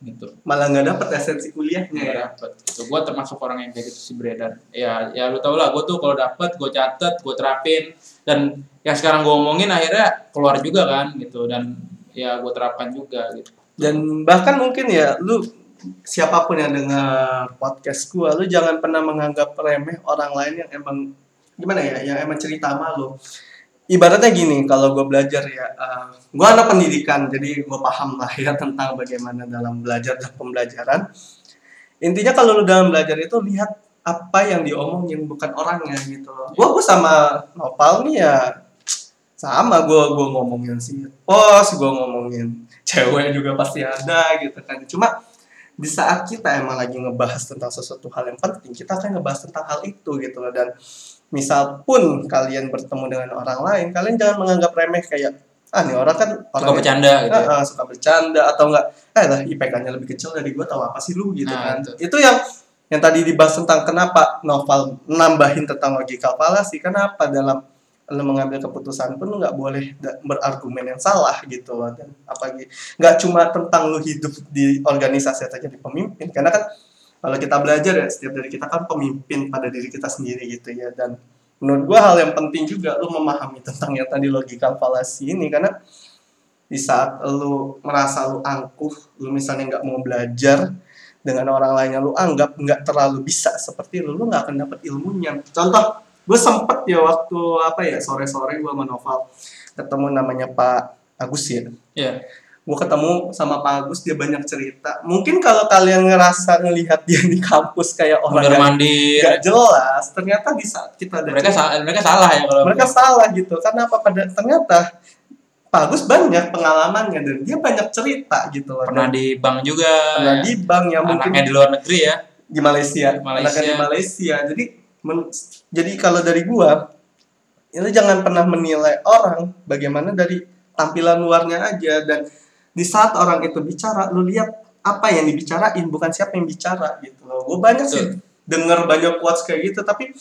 gitu. Malah enggak dapet esensi kuliahnya ya. Dapet. Itu gua termasuk orang yang kayak gitu sih beredar. Ya, ya lu tau lah gua tuh kalau dapet gua catet, gua terapin dan yang sekarang gua omongin akhirnya keluar juga kan gitu dan ya gua terapkan juga gitu. Dan bahkan mungkin ya lu siapapun yang dengar podcast gue, lu jangan pernah menganggap remeh orang lain yang emang gimana ya, yang emang cerita sama lu. Ibaratnya gini, kalau gue belajar ya, uh, gue anak pendidikan, jadi gue paham lah ya tentang bagaimana dalam belajar dan pembelajaran. Intinya kalau lu dalam belajar itu lihat apa yang diomongin bukan orangnya gitu. Gue gue sama Noval nih ya. Sama gue, gue ngomongin sih pos, gue ngomongin cewek juga pasti ada gitu kan. Cuma di saat kita emang lagi ngebahas tentang sesuatu hal yang penting, kita akan ngebahas tentang hal itu gitu loh. Dan misal pun kalian bertemu dengan orang lain, kalian jangan menganggap remeh kayak, ah nih orang kan orang suka bercanda gitu ya. uh, Suka bercanda atau enggak, eh lah I P K-nya lebih kecil dari gue, tahu apa sih lu gitu nah, kan itu. itu yang yang tadi dibahas tentang kenapa Noval nambahin tentang logika fallacy. Kenapa dalam lu mengambil keputusan pun lu nggak boleh berargumen yang salah gitu loh. Dan apalagi nggak cuma tentang lu hidup di organisasi atau jadi pemimpin, karena kan kalau kita belajar ya setiap dari kita kan pemimpin pada diri kita sendiri gitu ya. Dan menurut gua hal yang penting juga lu memahami tentang yang tadi logika fallacy ini, karena di saat lu merasa lu angkuh, lu misalnya nggak mau belajar dengan orang lain yang lu anggap nggak terlalu bisa seperti lu, lu nggak akan dapat ilmunya. Contoh, gue sempet ya waktu apa ya sore-sore gue menoval ketemu namanya Pak Agus ya. Yeah. Gue ketemu sama Pak Agus, dia banyak cerita. Mungkin kalau kalian ngerasa ngelihat dia di kampus kayak orang yang nggak jelas, ternyata di saat kita ada mereka cerita, salah, mereka salah ya kalau mereka salah gitu. Karena apa? Pada ternyata Pak Agus banyak pengalamannya dan dia banyak cerita gitu. Pernah dan, di bank juga. Pernah ya. Di bank ya, mungkin di luar negeri ya. Di Malaysia. Malaysia. Di Malaysia. Jadi Men, jadi kalau dari gua itu jangan pernah menilai orang bagaimana dari tampilan luarnya aja. Dan di saat orang itu bicara, lu lihat apa yang dibicarain, bukan siapa yang bicara gitu loh. Gua banyak sih dengar banyak quotes kayak gitu, tapi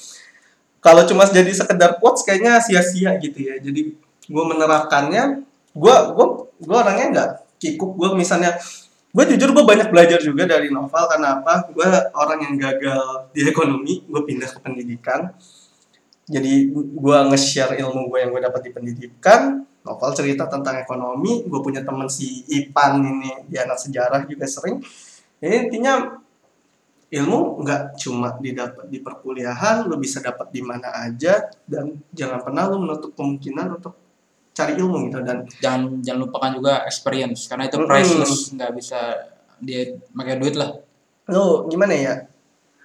kalau cuma jadi sekedar quotes kayaknya sia-sia gitu ya. Jadi gua menerapkannya, gua gua gua orangnya enggak kikuk. Gua misalnya Gue jujur gue banyak belajar juga dari Noval. Karena apa? Gue orang yang gagal di ekonomi, gue pindah ke pendidikan. Jadi gue nge-share ilmu gue yang gue dapat di pendidikan. Noval cerita tentang ekonomi. Gue punya teman si Ipan ini, dia anak sejarah juga sering. Jadi intinya ilmu nggak cuma didapat di perkuliahan, lo bisa dapat di mana aja. Dan jangan pernah lo menutup kemungkinan untuk cari ilmu gitu. Dan jangan jangan lupakan juga experience, karena itu priceless, nggak bisa dia pakai duit lah. Lo gimana ya?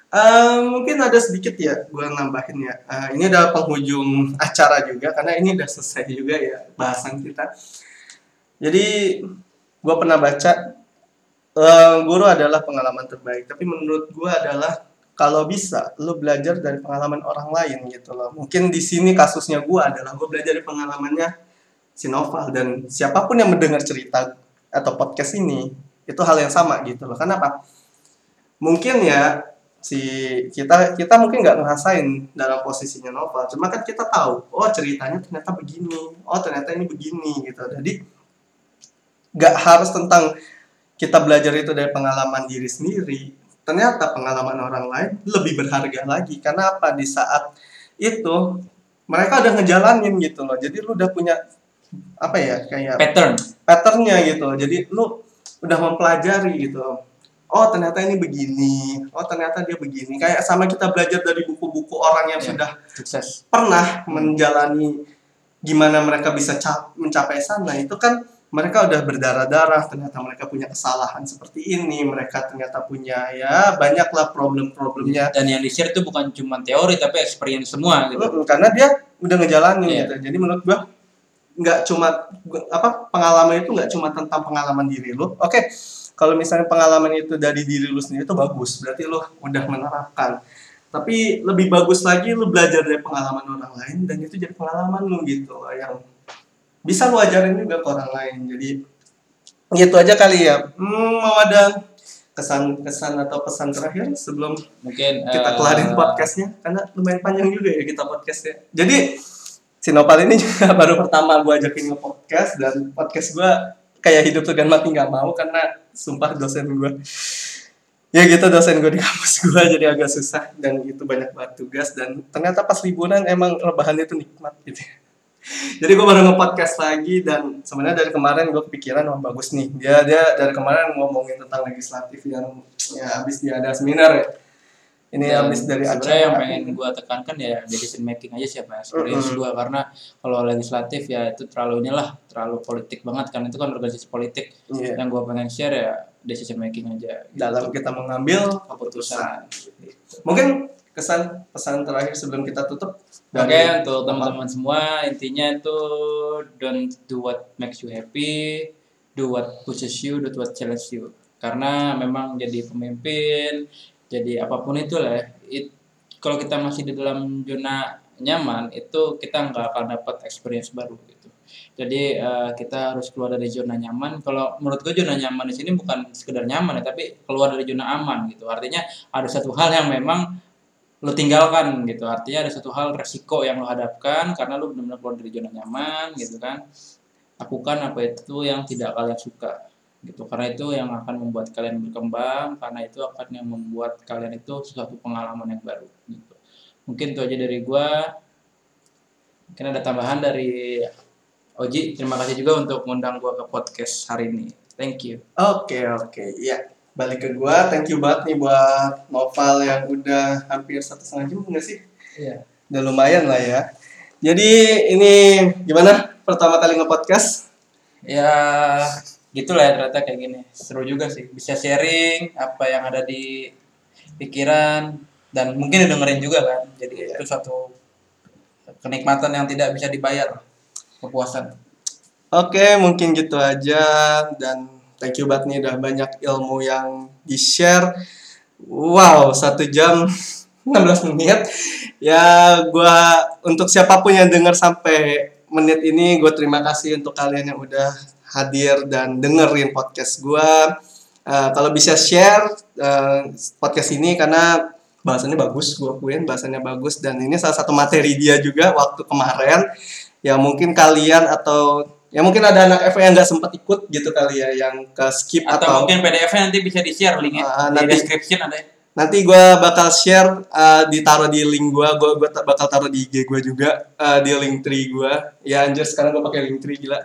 Uh, mungkin ada sedikit ya gue nambahin ya. Uh, ini udah penghujung acara juga, karena ini udah selesai juga ya bahasan kita. Jadi gue pernah baca uh, guru adalah pengalaman terbaik, tapi menurut gue adalah kalau bisa, lo belajar dari pengalaman orang lain gitu loh. Mungkin di sini kasusnya gue adalah gue belajar dari pengalamannya si Noval, dan siapapun yang mendengar cerita atau podcast ini itu hal yang sama gitu loh. Kenapa? Mungkin ya si kita kita mungkin nggak ngerasain dalam posisinya Noval, cuma kan kita tahu, oh ceritanya ternyata begini, oh ternyata ini begini gitu. Jadi nggak harus tentang kita belajar itu dari pengalaman diri sendiri. Ternyata pengalaman orang lain lebih berharga lagi. Karena apa? Di saat itu mereka udah ngejalanin gitu loh. Jadi lu udah punya apa ya kayak pattern, patternnya gitu. Jadi lu udah mempelajari gitu. Oh ternyata ini begini. Oh ternyata dia begini. Kayak sama kita belajar dari buku-buku orang yang ya, sudah sukses, pernah menjalani gimana mereka bisa cap- mencapai sana. Itu kan mereka udah berdarah-darah, ternyata mereka punya kesalahan seperti ini, mereka ternyata punya ya banyaklah problem-problemnya. Dan yang di-share itu bukan cuma teori tapi experience semua gitu. Karena dia udah ngejalanin yeah. gitu. Jadi menurut gua enggak cuma apa pengalaman itu enggak cuma tentang pengalaman diri lu. Oke. Okay. Kalau misalnya pengalaman itu dari diri lu sendiri itu bagus, berarti lu udah menerapkan. Tapi lebih bagus lagi lu belajar dari pengalaman orang lain dan itu jadi pengalaman lu gitu yang bisa lu ajarin juga ke orang lain. Jadi gitu aja kali ya. Hmm, mau ada kesan-kesan atau pesan terakhir sebelum mungkin kita kelarin uh, podcastnya, karena lumayan panjang juga ya kita podcastnya. Jadi Sinopal ini juga baru pertama gue ajakin nge podcast, dan podcast gue kayak hidup segan mati nggak mau karena sumpah dosen gue. Ya gitu, dosen gue di kampus gue jadi agak susah, dan gitu banyak banget tugas, dan ternyata pas liburan emang rebahannya tuh nikmat gitu. Jadi gue baru nge-podcast lagi, dan sebenarnya dari kemarin gue kepikiran, wah bagus nih. Dia dia dari kemarin ngomongin tentang legislatif yang ya habis dia ada seminar ya. Ini dan habis dari acara yang pengen gue tekankan ya decision making aja sih apa experience mm-hmm. gue, karena kalau legislatif ya itu terlalu inilah, terlalu politik banget kan, itu kan organisasi politik. Yeah. Yang gue pengen share ya decision making aja gitu. Dalam kita mengambil keputusan. Gitu. Mungkin kesan pesan terakhir sebelum kita tutup. Oke, okay, untuk teman-teman semua, intinya itu don't do what makes you happy, do what pushes you, do what challenges you. Karena memang jadi pemimpin, jadi apapun itulah, it, kalau kita masih di dalam zona nyaman, itu kita nggak akan dapat experience baru gitu. Jadi uh, kita harus keluar dari zona nyaman. Kalau menurut gue zona nyaman di sini bukan sekedar nyaman ya, tapi keluar dari zona aman gitu. Artinya ada satu hal yang memang lo tinggalkan gitu, artinya ada satu hal resiko yang lo hadapkan karena lo benar-benar keluar dari zona nyaman gitu kan. Lakukan apa itu yang tidak kalian suka gitu, karena itu yang akan membuat kalian berkembang, karena itu akan yang membuat kalian itu suatu pengalaman yang baru gitu. Mungkin itu aja dari gua, mungkin ada tambahan dari Oji. Terima kasih juga untuk mengundang gua ke podcast hari ini, thank you. Oke okay, oke okay. Iya yeah. Balik ke gua, thank you banget nih buat Noval yang udah hampir satu setengah jam nggak sih? Iya. Udah lumayan lah ya. Jadi ini gimana pertama kali nge-podcast? Ya gitulah ya, ternyata kayak gini. Seru juga sih, bisa sharing apa yang ada di pikiran dan mungkin dengerin juga kan. Jadi iya. Itu suatu kenikmatan yang tidak bisa dibayar, kepuasan. Oke, mungkin gitu aja, dan thank you banget nih, udah banyak ilmu yang di-share. Wow, satu jam enam belas menit. Ya, gue untuk siapapun yang dengar sampai menit ini, gue terima kasih untuk kalian yang udah hadir dan dengerin podcast gue. Uh, kalau bisa share uh, podcast ini, karena bahasannya bagus, gue akuin bahasannya bagus. Dan ini salah satu materi dia juga waktu kemarin. Ya mungkin kalian atau... ya mungkin ada anak F E yang nggak sempat ikut gitu kali ya, yang ke skip atau, atau mungkin P D F-nya nanti bisa di-share linknya uh, di description ada ya. Nanti gue bakal share, uh, ditaruh di link gue, gue gue t- bakal taruh di I G gue juga, uh, di Linktree gue. Ya anjir, sekarang gue pakai Linktree, gila.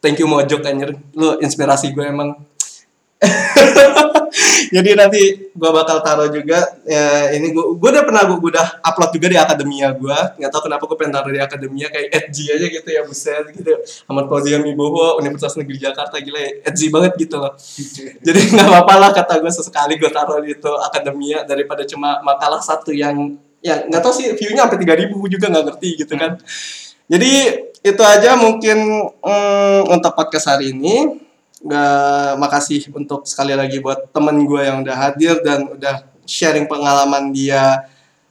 Thank you Mojok anjir, lu inspirasi gue emang. Jadi nanti gue bakal taruh juga ya, ini gue gue udah pernah gue udah upload juga di Akademia gue, nggak tahu kenapa gue pengen taruh di Akademia kayak edgy aja gitu ya, buset gitu. Ahmad Wazih Hamibo, Universitas Negeri Jakarta, gila ya, edgy banget gitu loh. Jadi nggak apa-apa lah kata gue, sesekali gue taruh di itu Akademia daripada cuma makalah satu yang ya nggak tahu sih view-nya sampai tiga ribu juga nggak ngerti gitu kan. Jadi itu aja mungkin mm, untuk podcast hari ini. Uh, makasih untuk sekali lagi buat temen gue yang udah hadir dan udah sharing pengalaman dia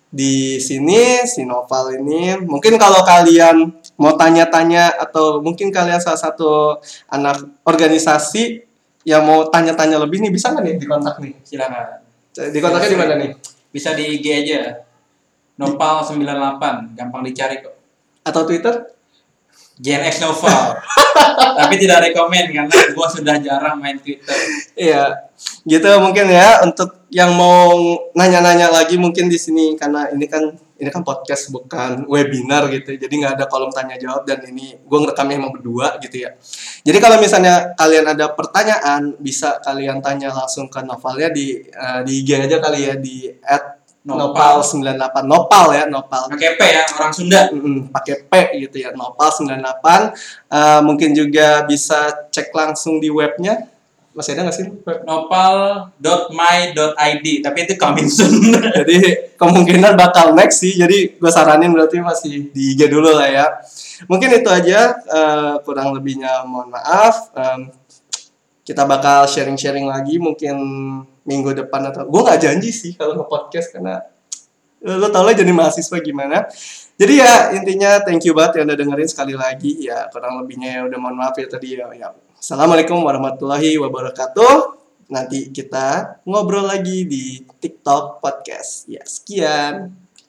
di sini, si Noval ini. Mungkin kalau kalian mau tanya-tanya atau mungkin kalian salah satu anak organisasi yang mau tanya-tanya lebih nih, bisa nggak nih dikontak nih? Silakan. Dikontaknya di mana nih? Bisa di I G aja, Noval sembilan delapan, gampang dicari kok. Atau Twitter? J N X Noval. Tapi tidak rekomen karena gue sudah jarang main Twitter. Iya, gitu mungkin ya. Untuk yang mau nanya-nanya lagi mungkin di sini, karena ini kan ini kan podcast bukan webinar gitu. Jadi nggak ada kolom tanya jawab, dan ini gue ngerekamnya emang berdua gitu ya. Jadi kalau misalnya kalian ada pertanyaan, bisa kalian tanya langsung ke Novalnya di uh, di I G aja kali ya, di Noval sembilan delapan, Nopal ya, Nopal. Pakai P ya, orang Sunda. Mm-hmm, pakai P gitu ya, Noval sembilan delapan. Uh, mungkin juga bisa cek langsung di webnya. Masih ada nggak sih? Nopal dot my dot i d, tapi itu coming soon. Jadi kemungkinan bakal next sih. Jadi gue saranin berarti masih di I G dulu lah ya. Mungkin itu aja, uh, kurang lebihnya mohon maaf. Um, kita bakal sharing-sharing lagi mungkin minggu depan atau gue nggak janji sih kalau nge-podcast karena lo tau lah jadi mahasiswa gimana. Jadi ya intinya thank you banget yang udah dengerin sekali lagi ya, kurang lebihnya ya udah mohon maaf ya tadi ya, ya. Assalamualaikum warahmatullahi wabarakatuh. Nanti kita ngobrol lagi di TikTok Podcast ya, sekian.